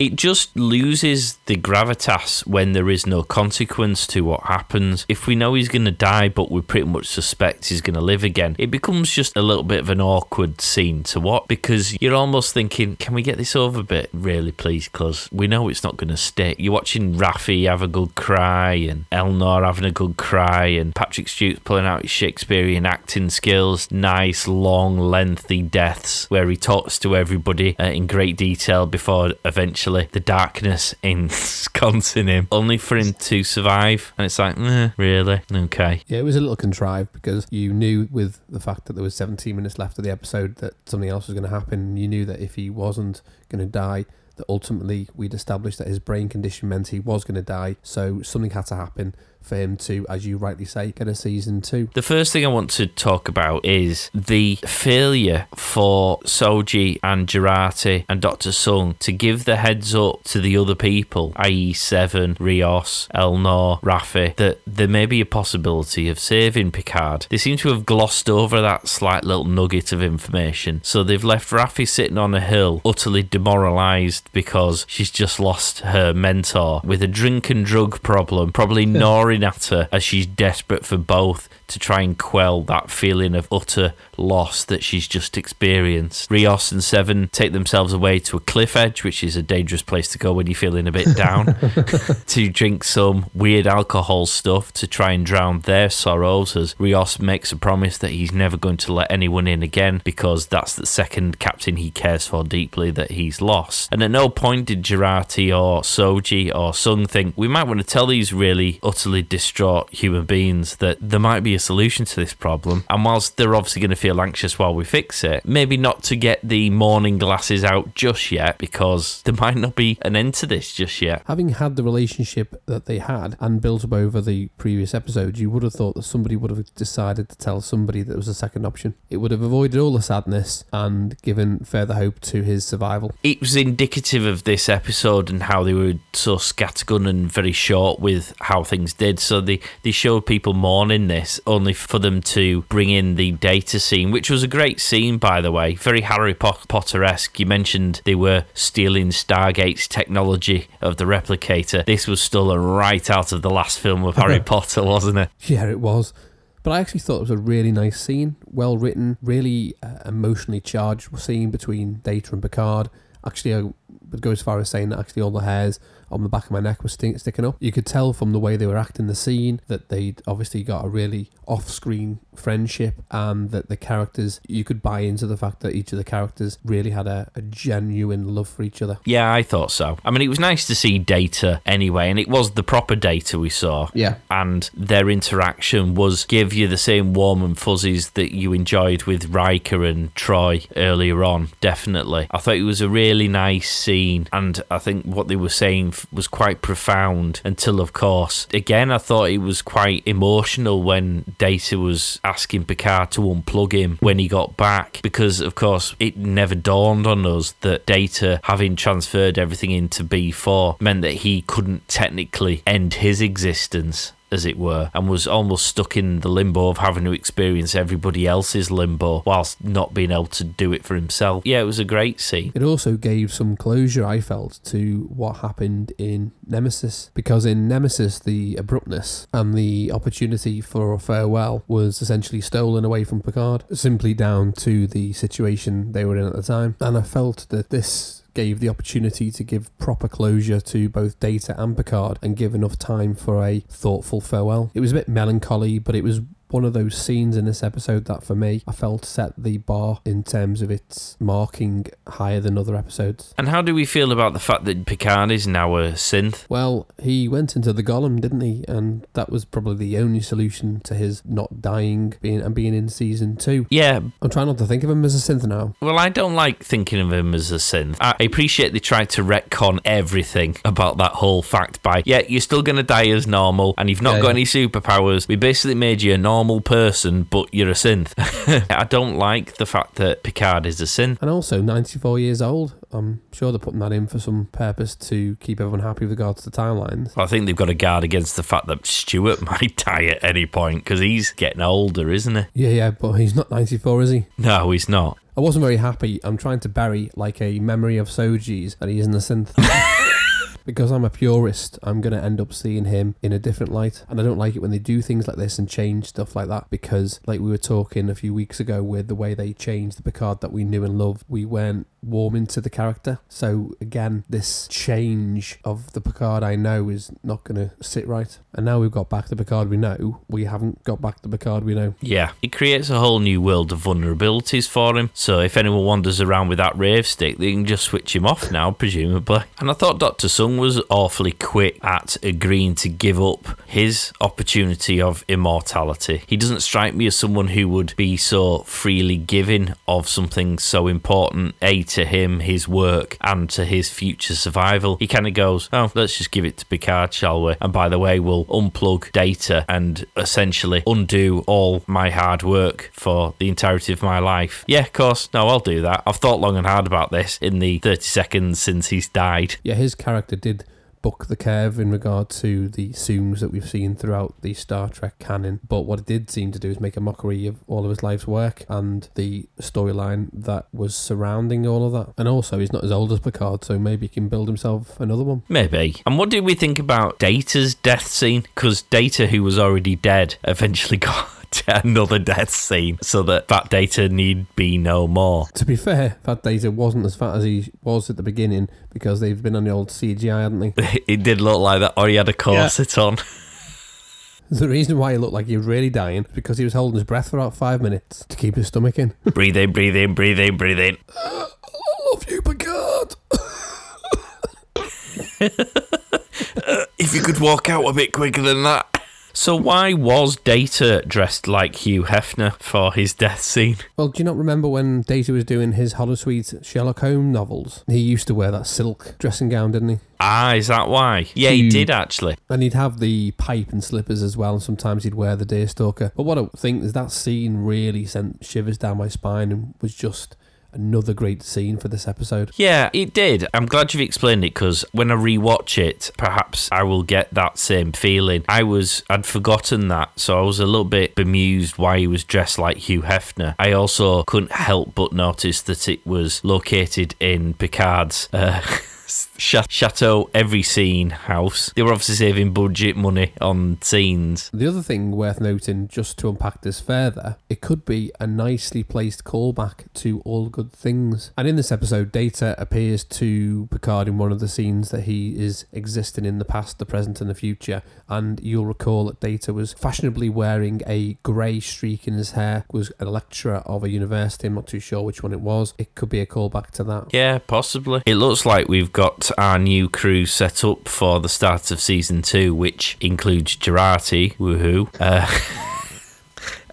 It just loses the gravitas when there is no consequence to what happens. If we know he's going to die, but we pretty much suspect he's going to live again, it becomes just a little bit of an awkward scene to watch, because you're almost thinking, can we get this over a bit? Really, please, because we know it's not going to stick. You're watching Raffi have a good cry, and Elnor having a good cry, and Patrick Stewart's pulling out his Shakespearean acting skills. Nice, long, lengthy deaths where he talks to everybody uh, in great detail before eventually the darkness ensconcing him, only for him to survive. And it's like, eh, really? Okay. Yeah, it was a little contrived, because you knew with the fact that there was seventeen minutes left of the episode that something else was going to happen. You knew that if he wasn't going to die, that ultimately we'd established that his brain condition meant he was going to die, so something had to happen for him to, as you rightly say, get a season two. The first thing I want to talk about is the failure for Soji and Jurati and Doctor Soong to give the heads up to the other people, that is. Seven, Rios, Elnor, Raffi, that there may be a possibility of saving Picard. They seem to have glossed over that slight little nugget of information, so they've left Raffi sitting on a hill, utterly demoralised because she's just lost her mentor with a drink and drug problem, probably gnawing at her as she's desperate for both to try and quell that feeling of utter loss that she's just experienced. Rios and Seven take themselves away to a cliff edge, which is a dangerous place to go when you're feeling a bit down, to drink some weird alcohol stuff to try and drown their sorrows, as Rios makes a promise that he's never going to let anyone in again, because that's the second captain he cares for deeply that he's lost. And at at no point did Jurati or Soji or Soong think, we might want to tell these really utterly distraught human beings that there might be a solution to this problem. And whilst they're obviously going to feel anxious while we fix it, maybe not to get the mourning glasses out just yet, because there might not be an end to this just yet. Having had the relationship that they had and built up over the previous episodes, you would have thought that somebody would have decided to tell somebody that was a second option. It would have avoided all the sadness and given further hope to his survival. It was indicative of this episode and how they were so scattergun and very short with how things did. So they, they showed people mourning this only for them to bring in the Data scene, which was a great scene, by the way. Very Harry Potter-esque. You mentioned they were stealing Stargate's technology of the replicator. This was stolen right out of the last film of Harry Potter, wasn't it? Yeah, it was. But I actually thought it was a really nice scene, well written, really uh, emotionally charged scene between Data and Picard. Actually, I would go as far as saying that actually all the hairs on the back of my neck were st- sticking up. You could tell from the way they were acting the scene that they'd obviously got a really off-screen friendship, and that the characters, you could buy into the fact that each of the characters really had a, a genuine love for each other. Yeah, I thought so. I mean, it was nice to see Data anyway, and it was the proper Data we saw. Yeah. And their interaction was give you the same warm and fuzzies that you enjoyed with Riker and Troy earlier on, definitely. I thought it was a really nice scene, and I think what they were saying was quite profound until, of course, again, I thought it was quite emotional when Data was asking Picard to unplug him when he got back, because, of course, it never dawned on us that Data, having transferred everything into B four, meant that he couldn't technically end his existence, as it were, and was almost stuck in the limbo of having to experience everybody else's limbo whilst not being able to do it for himself. Yeah, it was a great scene. It also gave some closure, I felt, to what happened in Nemesis, because in Nemesis, the abruptness and the opportunity for a farewell was essentially stolen away from Picard, simply down to the situation they were in at the time. And I felt that this gave the opportunity to give proper closure to both Data and Picard and give enough time for a thoughtful farewell. It was a bit melancholy, but it was one of those scenes in this episode that, for me, I felt set the bar in terms of its marking higher than other episodes. And how do we feel about the fact that Picard is now a synth? Well, he went into the golem, didn't he? And that was probably the only solution to his not dying being and being in season two. Yeah. I'm trying not to think of him as a synth now. Well, I don't like thinking of him as a synth. I appreciate they tried to retcon everything about that whole fact by, yeah, you're still going to die as normal and you've not yeah, got yeah. any superpowers. We basically made you a normal normal person, but you're a synth. I don't like the fact that Picard is a synth. And also ninety-four years old. I'm sure they're putting that in for some purpose to keep everyone happy with regards to the timelines. Well, I think they've got to guard against the fact that Stewart might die at any point, because he's getting older, isn't he? Yeah, yeah, but he's not ninety-four, is he? No, he's not. I wasn't very happy. I'm trying to bury like a memory of Soji's that he isn't a synth. Because I'm a purist, I'm going to end up seeing him in a different light. And I don't like it when they do things like this and change stuff like that, because, like we were talking a few weeks ago, with the way they changed the Picard that we knew and loved, we weren't warm into the character. So again, this change of the Picard I know is not going to sit right. And now we've got back the Picard we know, we haven't got back the Picard we know. Yeah, it creates a whole new world of vulnerabilities for him. So if anyone wanders around with that rave stick, they can just switch him off now, presumably. And I thought Doctor Soong was awfully quick at agreeing to give up his opportunity of immortality. He doesn't strike me as someone who would be so freely giving of something so important, a to him, his work, and to his future survival. He kind of goes, oh, let's just give it to Picard, shall we? And by the way, we'll unplug Data and essentially undo all my hard work for the entirety of my life. Yeah, of course. No, I'll do that. I've thought long and hard about this in the thirty seconds since he's died. Yeah, his character did buck the curve in regard to the Soongs that we've seen throughout the Star Trek canon, but what it did seem to do is make a mockery of all of his life's work and the storyline that was surrounding all of that. And also, he's not as old as Picard, so maybe he can build himself another one. Maybe. And what did we think about Data's death scene? Because Data, who was already dead, eventually got another death scene, so that Fat Data need be no more. To be fair, Fat Data wasn't as fat as he was at the beginning, because they've been on the old C G I, hadn't they? It did look like that, or he had a corset yeah. on. The reason why he looked like he was really dying is because he was holding his breath for about five minutes to keep his stomach in. Breathe in, breathe in, breathe in, breathe in. Uh, I love you, Picard. uh, if you could walk out a bit quicker than that. So why was Data dressed like Hugh Hefner for his death scene? Well, do you not remember when Data was doing his Holosuite Sherlock Holmes novels? He used to wear that silk dressing gown, didn't he? Ah, is that why? Yeah, he did, actually. And he'd have the pipe and slippers as well, and sometimes he'd wear the deerstalker. But what I think is that scene really sent shivers down my spine and was just... another great scene for this episode. Yeah, it did. I'm glad you've explained it, because when I rewatch it, perhaps I will get that same feeling. I was, I'd forgotten that, so I was a little bit bemused why he was dressed like Hugh Hefner. I also couldn't help but notice that it was located in Picard's uh, Chateau Every Scene house. They were obviously saving budget money on scenes. The other thing worth noting, just to unpack this further, it could be a nicely placed callback to All Good Things. And in this episode, Data appears to Picard in one of the scenes that he is existing in the past, the present and the future. And you'll recall that Data was fashionably wearing a grey streak in his hair, was a lecturer of a university, I'm not too sure which one it was. It could be a callback to that. Yeah, possibly. It looks like we've got got our new crew set up for the start of season two, which includes Jurati, woohoo. Uh,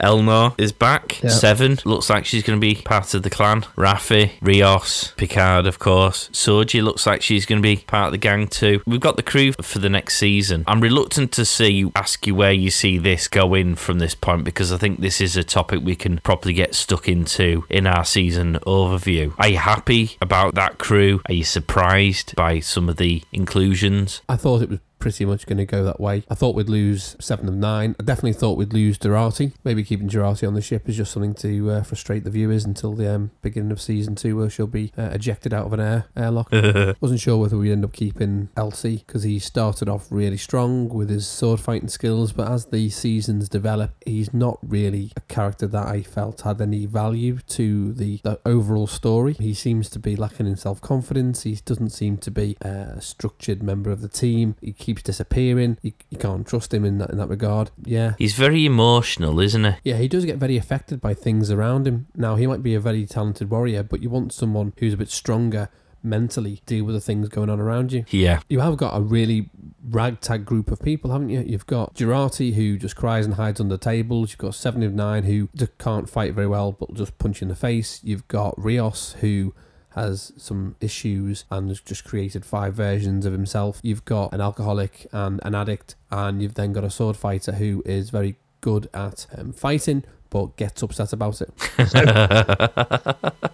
Elnor is back. Yep. Seven looks like she's going to be part of the clan. Raffi, Rios, Picard, of course. Soji looks like she's going to be part of the gang too. We've got the crew for the next season. I'm reluctant to see ask you where you see this going from this point, because I think this is a topic we can probably get stuck into in our season overview. Are you happy about that crew? Are you surprised by some of the inclusions? I thought it was pretty much going to go that way. I thought we'd lose Seven of Nine. I definitely thought we'd lose Jurati. Maybe keeping Jurati on the ship is just something to uh, frustrate the viewers until the um, beginning of season two, where she'll be uh, ejected out of an air airlock. Wasn't sure whether we'd end up keeping Elsie, because he started off really strong with his sword fighting skills, but as the seasons develop, he's not really a character that I felt had any value to the, the overall story. He seems to be lacking in self-confidence. He doesn't seem to be a structured member of the team. He keeps disappearing. You, you can't trust him in that in that regard. Yeah, he's very emotional, isn't he? Yeah, he does get very affected by things around him. Now, he might be a very talented warrior, but you want someone who's a bit stronger mentally, deal with the things going on around you. Yeah, you have got a really ragtag group of people, haven't you? You've got Jurati, who just cries and hides under tables. You've got Seven of Nine, who just can't fight very well but just punch in the face. You've got Rios, who has some issues and has just created five versions of himself. You've got an alcoholic and an addict, and you've then got a sword fighter who is very good at um, fighting but gets upset about it.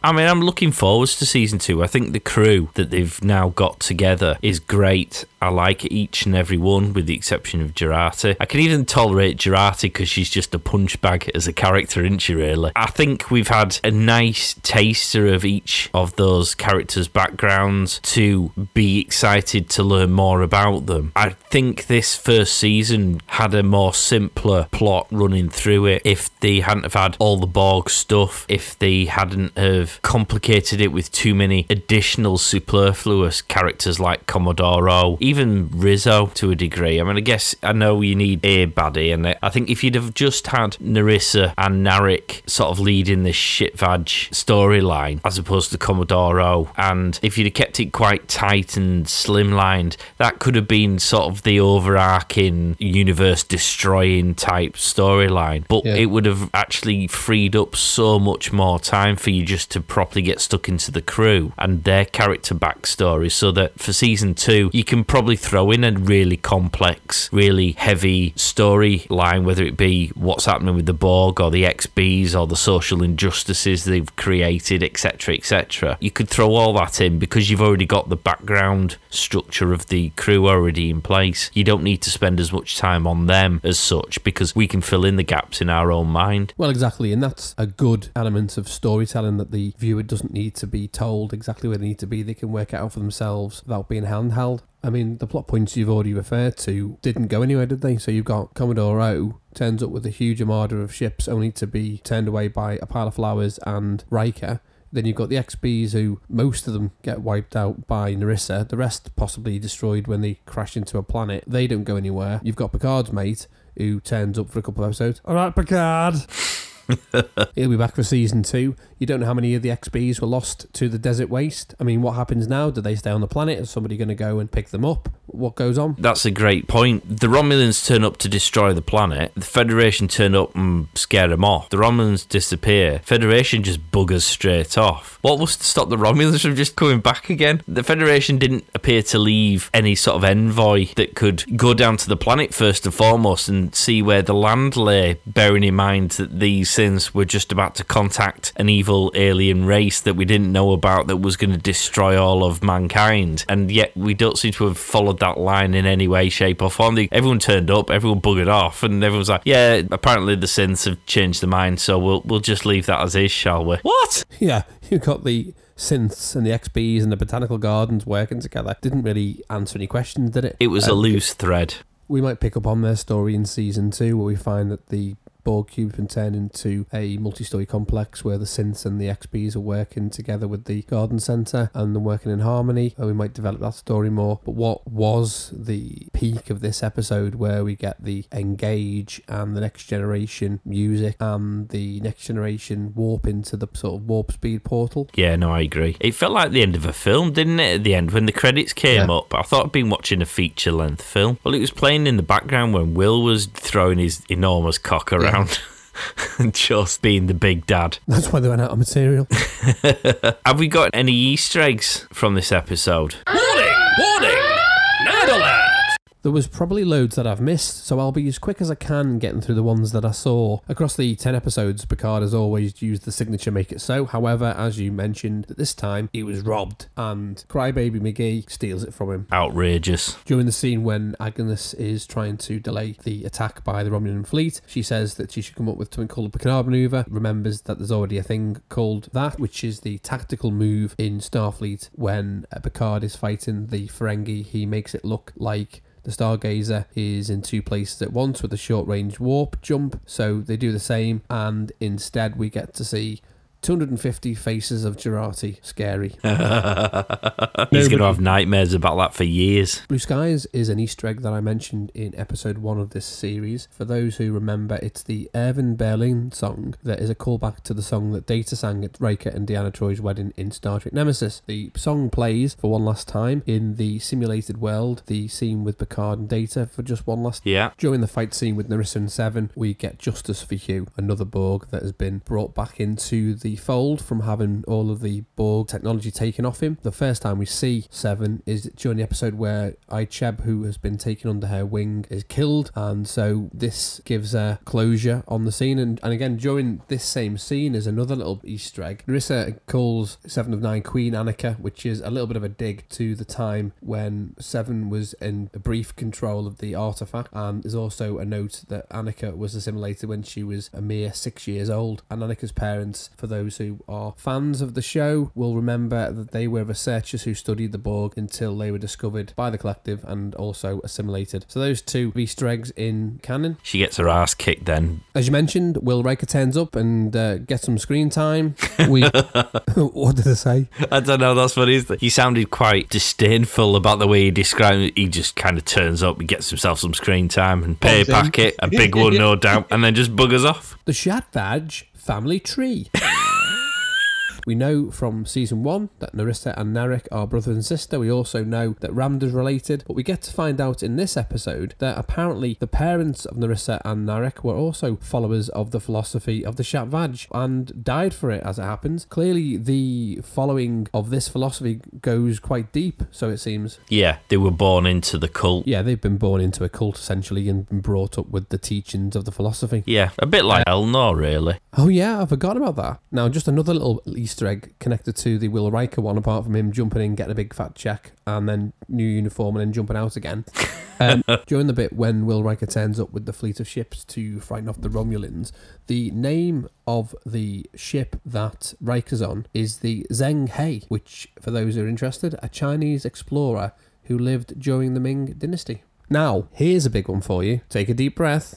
I mean, I'm looking forward to season two. I think the crew that they've now got together is great. I like each and every one, with the exception of Jurati. I can even tolerate Jurati because she's just a punch bag as a character, isn't she, really? I think we've had a nice taster of each of those characters' backgrounds to be excited to learn more about them. I think this first season had a more simpler plot running through it. If they hadn't have had all the Borg stuff, if they hadn't have complicated it with too many additional superfluous characters like Commodoro, even Rizzo to a degree. I mean, I guess I know you need a baddie, and I think if you'd have just had Narissa and Narek sort of leading this Zhat Vash storyline as opposed to Commodoro, and if you'd have kept it quite tight and slimlined, that could have been sort of the overarching universe destroying type storyline. But yeah, it would have actually freed up so much more time for you just to properly get stuck into the crew and their character backstory, so that for season two you can probably throw in a really complex, really heavy storyline, whether it be what's happening with the Borg or the X Bs or the social injustices they've created, etc, etc. You could throw all that in because you've already got the background structure of the crew already in place. You don't need to spend as much time on them as such, because we can fill in the gaps in our own mind. Well, exactly, and that's a good element of storytelling, that the viewer doesn't need to be told exactly where they need to be. They can work it out for themselves without being handheld. I mean, the plot points you've already referred to didn't go anywhere, did they? So you've got Commodore O turns up with a huge armada of ships only to be turned away by a pile of flowers and Riker. Then you've got the X Bs, who most of them get wiped out by Narissa, the rest possibly destroyed when they crash into a planet. They don't go anywhere. You've got Picard's mate, who turns up for a couple of episodes. All right, Picard. He'll be back for season two. You don't know how many of the X Bs were lost to the desert waste. I mean, what happens now? Do they stay on the planet? Is somebody going to go and pick them up? What goes on? That's a great point. The Romulans turn up to destroy the planet. The Federation turn up and scare them off. The Romulans disappear. Federation just buggers straight off. What was to stop the Romulans from just coming back again? The Federation didn't appear to leave any sort of envoy that could go down to the planet first and foremost and see where the land lay, bearing in mind that these things were just about to contact an evil alien race that we didn't know about that was going to destroy all of mankind. And yet we don't seem to have followed that line in any way, shape or form. Everyone turned up, everyone buggered off, and everyone's like, yeah, apparently the synths have changed their mind, so we'll we'll just leave that as is, shall we? What? Yeah, you got the synths and the X Bs and the botanical gardens working together. Didn't really answer any questions, did it? It was um, a loose thread. We might pick up on their story in season two, where we find that the Borg cube's been turned into a multi-story complex where the synths and the X Bs are working together with the garden centre and they're working in harmony. We might develop that story more. But what was the peak of this episode, where we get the Engage and the Next Generation music and the Next Generation warp into the sort of warp speed portal? Yeah, no, I agree. It felt like the end of a film, didn't it, at the end? When the credits came yeah. up, I thought I'd been watching a feature-length film. Well, it was playing in the background when Will was throwing his enormous cock around. And just being the big dad. That's why they went out of material. Have we got any Easter eggs from this episode? Warning! Warning! Nerdalert! There was probably loads that I've missed, so I'll be as quick as I can getting through the ones that I saw. Across the ten episodes, Picard has always used the signature Make It So. However, as you mentioned, at this time, he was robbed, and Crybaby McGee steals it from him. Outrageous. During the scene when Agnes is trying to delay the attack by the Romulan fleet, she says that she should come up with something called the Picard Manoeuvre, remembers that there's already a thing called that, which is the tactical move in Starfleet. When Picard is fighting the Ferengi, he makes it look like the Stargazer is in two places at once with a short-range warp jump, so they do the same, and instead we get to see two hundred fifty faces of Jurati. Scary. He's going to have nightmares about that for years. Blue Skies is an Easter egg that I mentioned in episode one of this series. For those who remember, it's the Irvin Berlin song that is a callback to the song that Data sang at Riker and Deanna Troy's wedding in Star Trek Nemesis. The song plays for one last time in the simulated world, the scene with Picard and Data for just one last time. Yeah. During the fight scene with Narissa and Seven, we get Justice for Hugh, another Borg that has been brought back into the fold from having all of the Borg technology taken off him. The first time we see Seven is during the episode where Icheb, who has been taken under her wing, is killed, and so this gives her closure on the scene. And, and again, during this same scene is another little Easter egg. Narissa calls Seven of Nine Queen Annika, which is a little bit of a dig to the time when Seven was in a brief control of the artifact, and there's also a note that Annika was assimilated when she was a mere six years old. And Annika's parents, for those who are fans of the show, will remember that they were researchers who studied the Borg until they were discovered by the collective and also assimilated. So those two Easter eggs in canon. She gets her ass kicked then. As you mentioned, Will Riker turns up and uh, gets some screen time. We What did I say? I don't know, that's funny. He sounded quite disdainful about the way he described it. He just kind of turns up and gets himself some screen time and pay packet, a big one no doubt, and then just buggers off. The Zhat Vash family tree. We know from season one that Narissa and Narek are brother and sister. We also know that Ramda's related, but we get to find out in this episode that apparently the parents of Narissa and Narek were also followers of the philosophy of the Zhat Vash and died for it, as it happens. Clearly, the following of this philosophy goes quite deep, so it seems. Yeah, they were born into the cult. Yeah, they've been born into a cult, essentially, and been brought up with the teachings of the philosophy. Yeah, a bit like Elnor, really. Oh, yeah, I forgot about that. Now, just another little Easter egg connected to the Will Riker one, apart from him jumping in, getting a big fat check, and then new uniform, and then jumping out again. Um, during the bit when Will Riker turns up with the fleet of ships to frighten off the Romulans, the name of the ship that Riker's on is the Zheng He, which, for those who are interested, a Chinese explorer who lived during the Ming Dynasty. Now, here's a big one for you. Take a deep breath.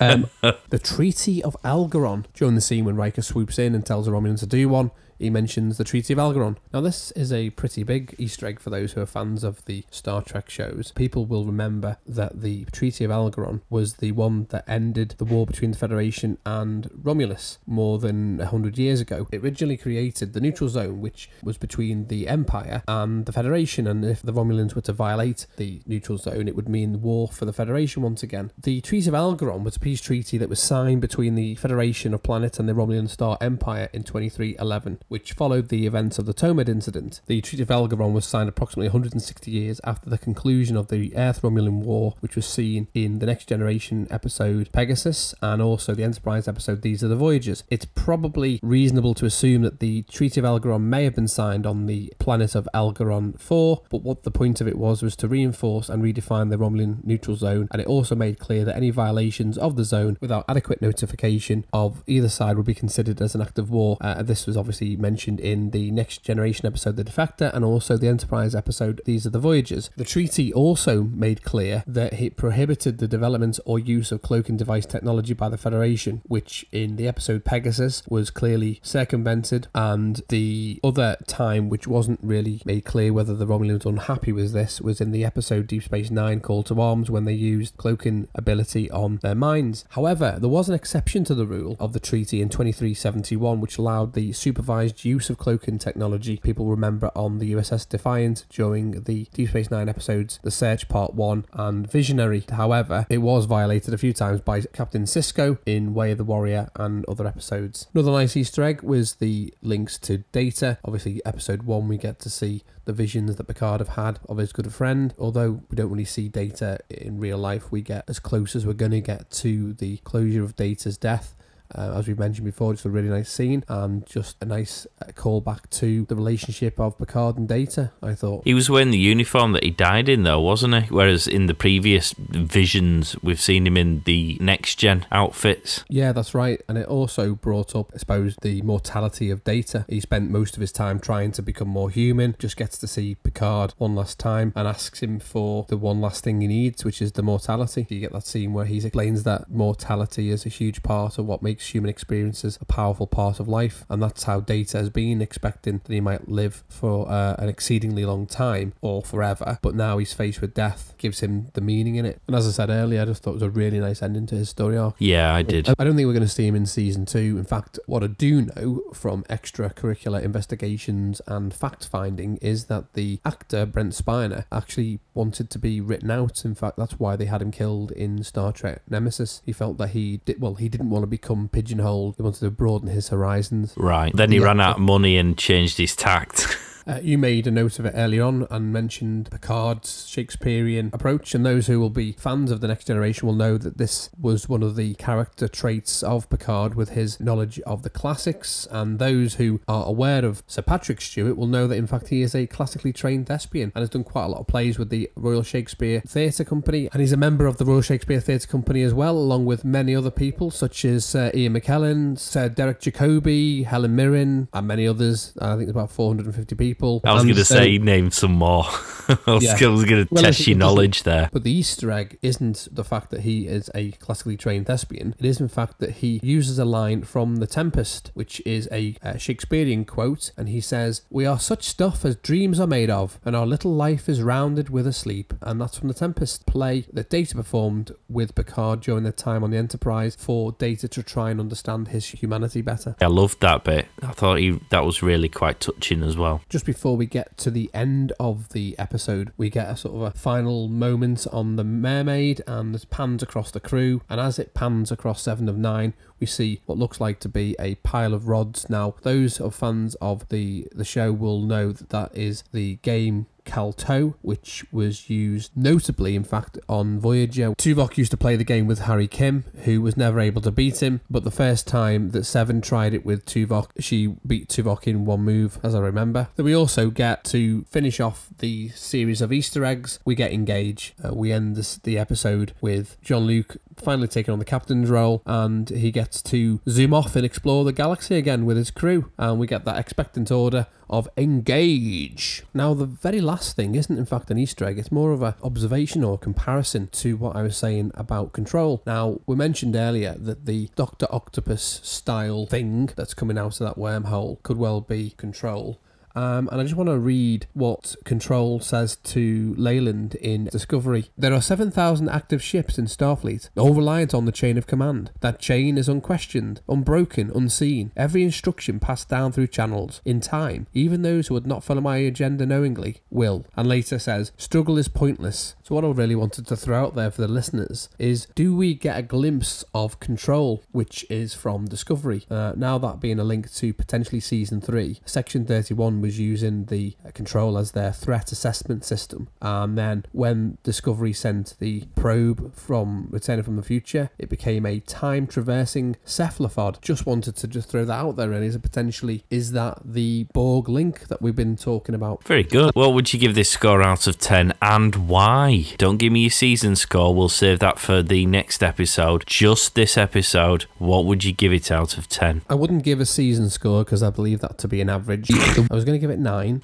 Um, the Treaty of Algeron. During the scene when Riker swoops in and tells the Romulans to do one, he mentions the Treaty of Algeron. Now, this is a pretty big Easter egg for those who are fans of the Star Trek shows. People will remember that the Treaty of Algeron was the one that ended the war between the Federation and Romulus more than one hundred years ago. It originally created the Neutral Zone, which was between the Empire and the Federation, and if the Romulans were to violate the Neutral Zone, it would mean war for the Federation once again. The Treaty of Algeron was a peace treaty that was signed between the Federation of Planets and the Romulan Star Empire in twenty-three eleven, which followed the events of the Tomad incident. The Treaty of Algeron was signed approximately one hundred sixty years after the conclusion of the Earth-Romulan War, which was seen in the Next Generation episode Pegasus and also the Enterprise episode These Are the Voyagers. It's probably reasonable to assume that the Treaty of Algeron may have been signed on the planet of Algeron four, but what the point of it was was to reinforce and redefine the Romulan Neutral Zone, and it also made clear that any violations of the zone without adequate notification of either side would be considered as an act of war. Uh, this was obviously mentioned in the Next Generation episode The Defector and also the Enterprise episode These Are the Voyagers. The treaty also made clear that it prohibited the development or use of cloaking device technology by the Federation, which in the episode Pegasus was clearly circumvented, and the other time which wasn't really made clear whether the Romulans were unhappy with this was in the episode Deep Space Nine Call to Arms, when they used cloaking ability on their minds. However, there was an exception to the rule of the treaty in twenty-three seventy-one which allowed the supervised use of cloaking technology. People remember on the U S S Defiant during the Deep Space Nine episodes The Search Part one and Visionary. However, it was violated a few times by Captain Sisko in Way of the Warrior and other episodes. Another nice Easter egg was the links to Data. Obviously, episode one we get to see the visions that Picard have had of his good friend, although we don't really see Data in real life. We get as close as we're going to get to the closure of Data's death. Uh, as we've mentioned before, just a really nice scene and just a nice uh, callback to the relationship of Picard and Data, I thought. He was wearing the uniform that he died in though, wasn't he? Whereas in the previous visions, we've seen him in the Next Gen outfits. Yeah, that's right. And it also brought up, I suppose, the mortality of Data. He spent most of his time trying to become more human, just gets to see Picard one last time and asks him for the one last thing he needs, which is the mortality. You get that scene where he explains that mortality is a huge part of what makes human experiences a powerful part of life, and that's how Data has been, expecting that he might live for uh, an exceedingly long time or forever, but now he's faced with death, gives him the meaning in it. And as I said earlier, I just thought it was a really nice ending to his story arc. Yeah, I did. I don't think we're going to see him in season two. In fact, what I do know from extracurricular investigations and fact finding is that the actor Brent Spiner actually wanted to be written out. In fact, that's why they had him killed in Star Trek Nemesis. He felt that he did well, he didn't want to become pigeonholed. He wanted to broaden his horizons. Right. Then he yeah. ran out of money and changed his tact. Uh, you made a note of it early on and mentioned Picard's Shakespearean approach, and those who will be fans of The Next Generation will know that this was one of the character traits of Picard, with his knowledge of the classics, and those who are aware of Sir Patrick Stewart will know that in fact he is a classically trained thespian and has done quite a lot of plays with the Royal Shakespeare Theatre Company, and he's a member of the Royal Shakespeare Theatre Company as well, along with many other people such as Sir Ian McKellen, Sir Derek Jacobi, Helen Mirren and many others. I think there's about four hundred fifty people. I was going to so, say name some more. I was yeah. going to well, test your knowledge there. But the Easter egg isn't the fact that he is a classically trained thespian. It is in fact that he uses a line from The Tempest, which is a uh, Shakespearean quote, and he says, "We are such stuff as dreams are made of, and our little life is rounded with a sleep." And that's from The Tempest play that Data performed with Picard during their time on the Enterprise, for Data to try and understand his humanity better. I loved that bit. I thought he, that was really quite touching as well. Just before we get to the end of the episode, we get a sort of a final moment on the mermaid, and it pans across the crew, and as it pans across Seven of Nine, we see what looks like to be a pile of rods. Now, those of fans of the, the show will know that that is the game Calto, which was used notably, in fact, on Voyager. Tuvok used to play the game with Harry Kim, who was never able to beat him, but the first time that Seven tried it with Tuvok, she beat Tuvok in one move, as I remember. Then we also get to finish off the series of Easter eggs. We get Engage. Uh, we end this, the episode with Jean-Luc finally taking on the captain's role, and he gets to zoom off and explore the galaxy again with his crew, and we get that expectant order of engage. Now, the very last thing isn't, in fact, an Easter egg. It's more of an observation or comparison to what I was saying about control. Now, we mentioned earlier that the Doctor Octopus style thing that's coming out of that wormhole could well be control. Um, and I just want to read what Control says to Leyland in Discovery. There are seven thousand active ships in Starfleet, all reliant on the chain of command. That chain is unquestioned, unbroken, unseen. Every instruction passed down through channels, in time. Even those who would not follow my agenda knowingly will. And later says, struggle is pointless. So what I really wanted to throw out there for the listeners is, do we get a glimpse of Control, which is from Discovery? Uh, now that being a link to potentially Season three, Section thirty-one was using the Control as their threat assessment system, and then when Discovery sent the probe from Return from the Future, it became a time traversing cephalopod. Just wanted to just throw that out there, really, as a potentially is that the Borg link that we've been talking about. Very good. What would you give this score out of ten, and why? Don't give me your season score, we'll save that for the next episode. Just this episode, what would you give it out of ten? I wouldn't give a season score because I believe that to be an average. I was going to give it nine,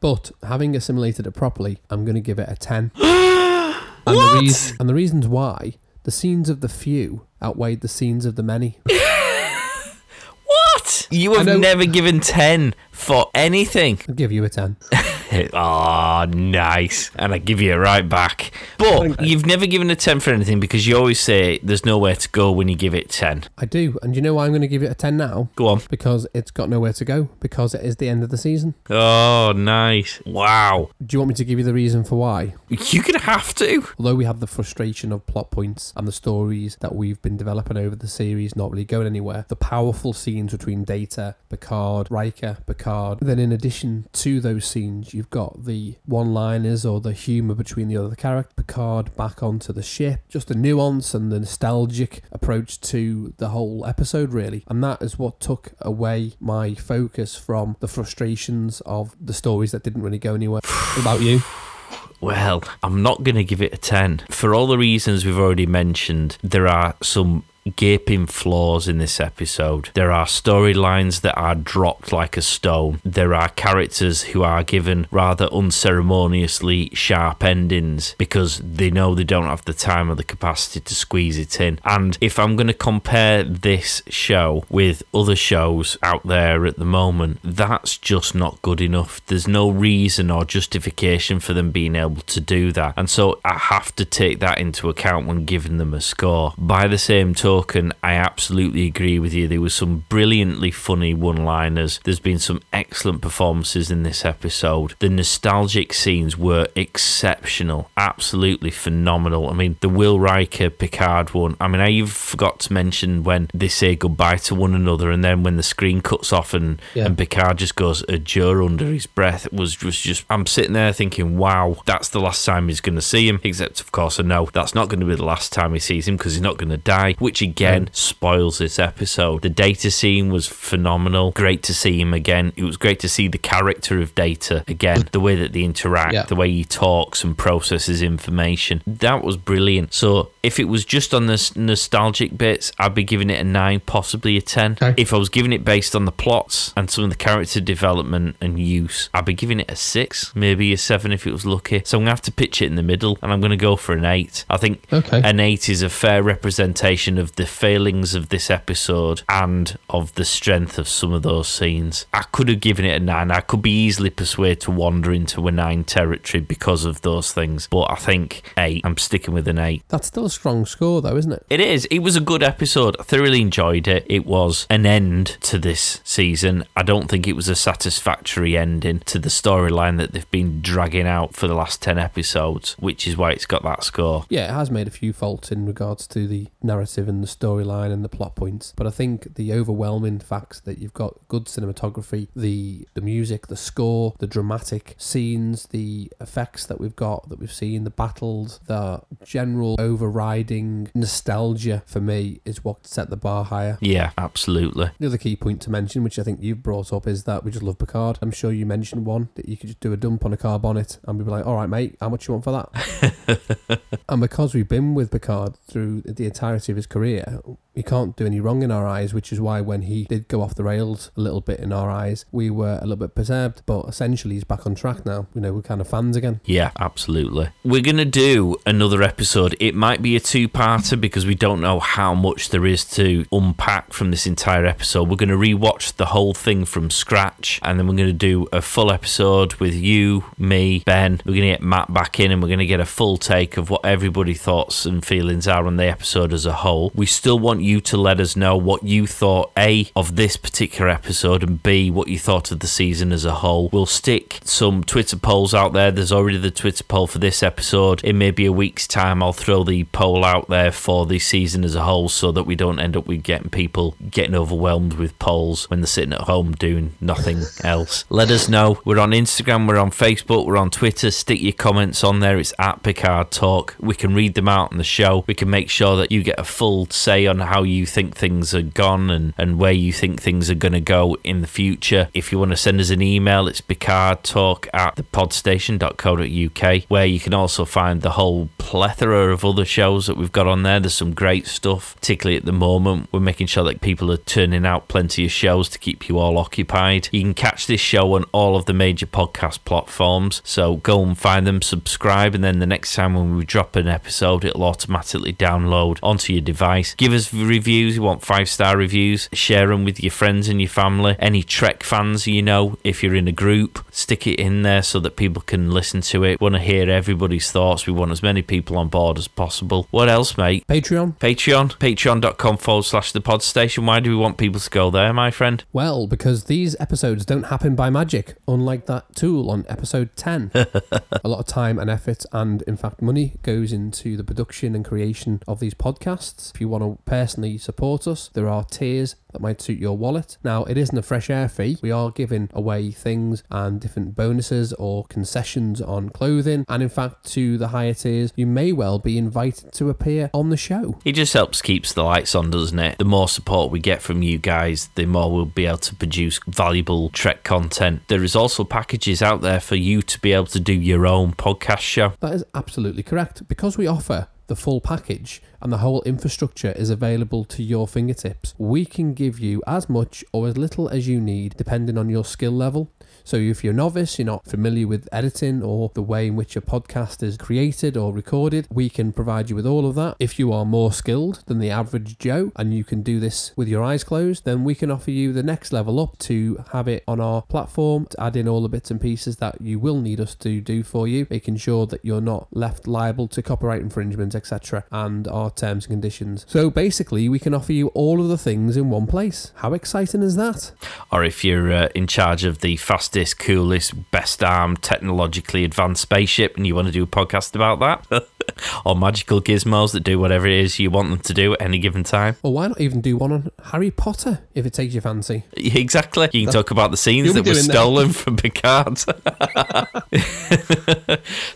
but having assimilated it properly, I'm going to give it a ten. and, what? The reason, and the reasons why, the scenes of the few outweighed the scenes of the many. What? You have never given ten for anything. I'll give you a ten. Oh, nice. And I give you it right back. But you've never given a ten for anything because you always say there's nowhere to go when you give it ten. I do. And you know why I'm going to give it a ten now? Go on. Because it's got nowhere to go. Because it is the end of the season. Oh, nice. Wow. Do you want me to give you the reason for why? You're going to have to. Although we have the frustration of plot points and the stories that we've been developing over the series not really going anywhere, the powerful scenes between Data, Picard, Riker, Picard, then in addition to those scenes, you've got the one-liners or the humour between the other character, Picard back onto the ship, just the nuance and the nostalgic approach to the whole episode, really. And that is what took away my focus from the frustrations of the stories that didn't really go anywhere. What about you? Well, I'm not going to give it a ten. For all the reasons we've already mentioned, there are some gaping flaws in this episode. There are storylines that are dropped like a stone. There are characters who are given rather unceremoniously sharp endings because they know they don't have the time or the capacity to squeeze it in. And if I'm going to compare this show with other shows out there at the moment, that's just not good enough. There's no reason or justification for them being able to do that. And so I have to take that into account when giving them a score. By the same token, I absolutely agree with you. There were some brilliantly funny one-liners. There's been some excellent performances in this episode. The nostalgic scenes were exceptional, absolutely phenomenal. I mean, the Will Riker Picard one. I mean, I forgot to mention when they say goodbye to one another, and then when the screen cuts off and, yeah. and Picard just goes adjure under his breath. It was, was just, I'm sitting there thinking, wow, that's the last time he's going to see him. Except, of course, I know that's not going to be the last time he sees him because he's not going to die, which again spoils this episode. The Data scene was phenomenal. Great to see him again. It was great to see the character of Data again, the way that they interact, yeah. the way he talks and processes information. That was brilliant. So if it was just on the nostalgic bits, I'd be giving it a nine, possibly a ten. Okay. If I was giving it based on the plots and some of the character development and use, I'd be giving it a six, maybe a seven if it was lucky. So I'm going to have to pitch it in the middle, and I'm going to go for an eight. I think okay. an eight is a fair representation of the failings of this episode and of the strength of some of those scenes. I could have given it a nine. I could be easily persuaded to wander into a nine territory because of those things, but I think eight. I'm sticking with an eight. That's still a strong score though, isn't it? It is. It was a good episode. I thoroughly enjoyed it. It was an end to this season. I don't think it was a satisfactory ending to the storyline that they've been dragging out for the last ten episodes, which is why it's got that score. Yeah, it has made a few faults in regards to the narrative and the storyline and the plot points, but I think the overwhelming facts that you've got good cinematography, the the music, the score, the dramatic scenes, the effects that we've got, that we've seen, the battles, the general overriding nostalgia for me is what set the bar higher. Yeah, absolutely. The other key point to mention, which I think you've brought up, is that we just love Picard. I'm sure you mentioned one that you could just do a dump on a car bonnet and we'd be like, alright mate, how much you want for that? And because we've been with Picard through the entirety of his career, career, he can't do any wrong in our eyes, which is why when he did go off the rails a little bit in our eyes, we were a little bit perturbed, but essentially he's back on track now. You know, we're kind of fans again. Yeah, absolutely. We're going to do another episode. It might be a two-parter because we don't know how much there is to unpack from this entire episode. We're going to rewatch the whole thing from scratch, and then we're going to do a full episode with you, me, Ben. We're going to get Matt back in, and we're going to get a full take of what everybody's thoughts and feelings are on the episode as a whole. We still want you you to let us know what you thought, A, of this particular episode, and B, what you thought of the season as a whole. We'll stick some Twitter polls out there. There's already the Twitter poll for this episode. In maybe a week's time, I'll throw the poll out there for the season as a whole so that we don't end up with getting people getting overwhelmed with polls when they're sitting at home doing nothing else. Let us know. We're on Instagram, we're on Facebook, we're on Twitter. Stick your comments on there. It's at Picard Talk. We can read them out on the show. We can make sure that you get a full say on how How you think things are gone and, and where you think things are going to go in the future. If you want to send us an email, it's picard talk at the pod station dot co dot uk, where you can also find the whole plethora of other shows that we've got on there. There's some great stuff, particularly at the moment. We're making sure that people are turning out plenty of shows to keep you all occupied. You can catch this show on all of the major podcast platforms, so go and find them, subscribe, and then the next time when we drop an episode, it'll automatically download onto your device. Give us reviews. You want five star reviews, share them with your friends and your family. Any Trek fans, you know, if you're in a group, stick it in there so that people can listen to it. We want to hear everybody's thoughts. We want as many people on board as possible. What else, mate? Patreon. Patreon. Patreon dot com forward slash the pod station. Why do we want people to go there, my friend? Well, because these episodes don't happen by magic, unlike that tool on episode ten. A lot of time and effort and, in fact, money goes into the production and creation of these podcasts. If you want to pay personally support us, there are tiers that might suit your wallet. Now, it isn't a fresh air fee. We are giving away things and different bonuses or concessions on clothing. And in fact, to the higher tiers, you may well be invited to appear on the show. It just helps keeps the lights on, doesn't it? The more support we get from you guys, the more we'll be able to produce valuable Trek content. There is also packages out there for you to be able to do your own podcast show. That is absolutely correct. Because we offer the full package and the whole infrastructure is available to your fingertips, we can give you as much or as little as you need depending on your skill level. So if you're a novice, you're not familiar with editing or the way in which a podcast is created or recorded, we can provide you with all of that. If you are more skilled than the average Joe and you can do this with your eyes closed, then we can offer you the next level up to have it on our platform, to add in all the bits and pieces that you will need us to do for you, making sure that you're not left liable to copyright infringement, et cetera, and our terms and conditions. So basically, we can offer you all of the things in one place. How exciting is that? Or if you're uh, in charge of the fastest, coolest, best armed, technologically advanced spaceship and you want to do a podcast about that, or magical gizmos that do whatever it is you want them to do at any given time. Or why not even do one on Harry Potter if it takes your fancy? Exactly. You can That's talk about the scenes that were stolen that. from Picard.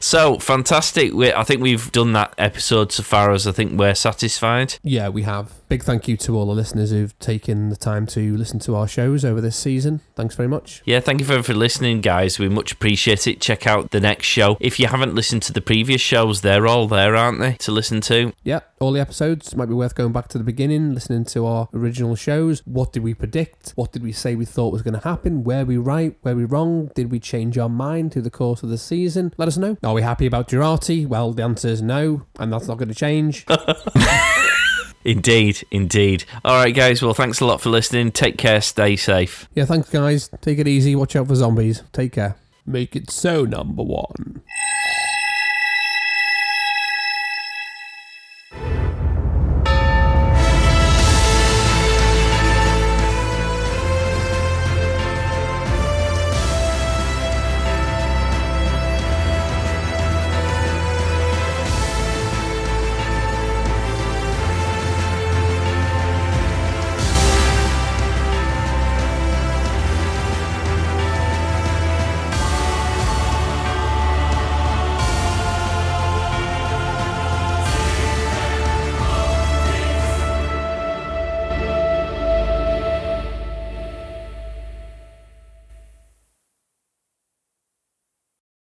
So fantastic. We, I think we've done that episode so far as I think we're satisfied. Yeah, we have. Big thank you to all the listeners who've taken the time to listen to our shows over this season. Thanks very much. Yeah, thank you for, for listening, guys. We much appreciate it. Check out the next show. If you haven't listened to the previous shows, they're all there, aren't they, to listen to? Yeah, all the episodes. Might be worth going back to the beginning, listening to our original shows. What did we predict? What did we say we thought was going to happen? Were we right? Were we wrong? Did we change our mind through the course of the season? Let us know. Are we happy about Jurati? Well, the answer is no, and that's not going to change. Indeed, indeed. All right, guys. Well, thanks a lot for listening. Take care. Stay safe. Yeah, thanks, guys. Take it easy. Watch out for zombies. Take care. Make it so, number one.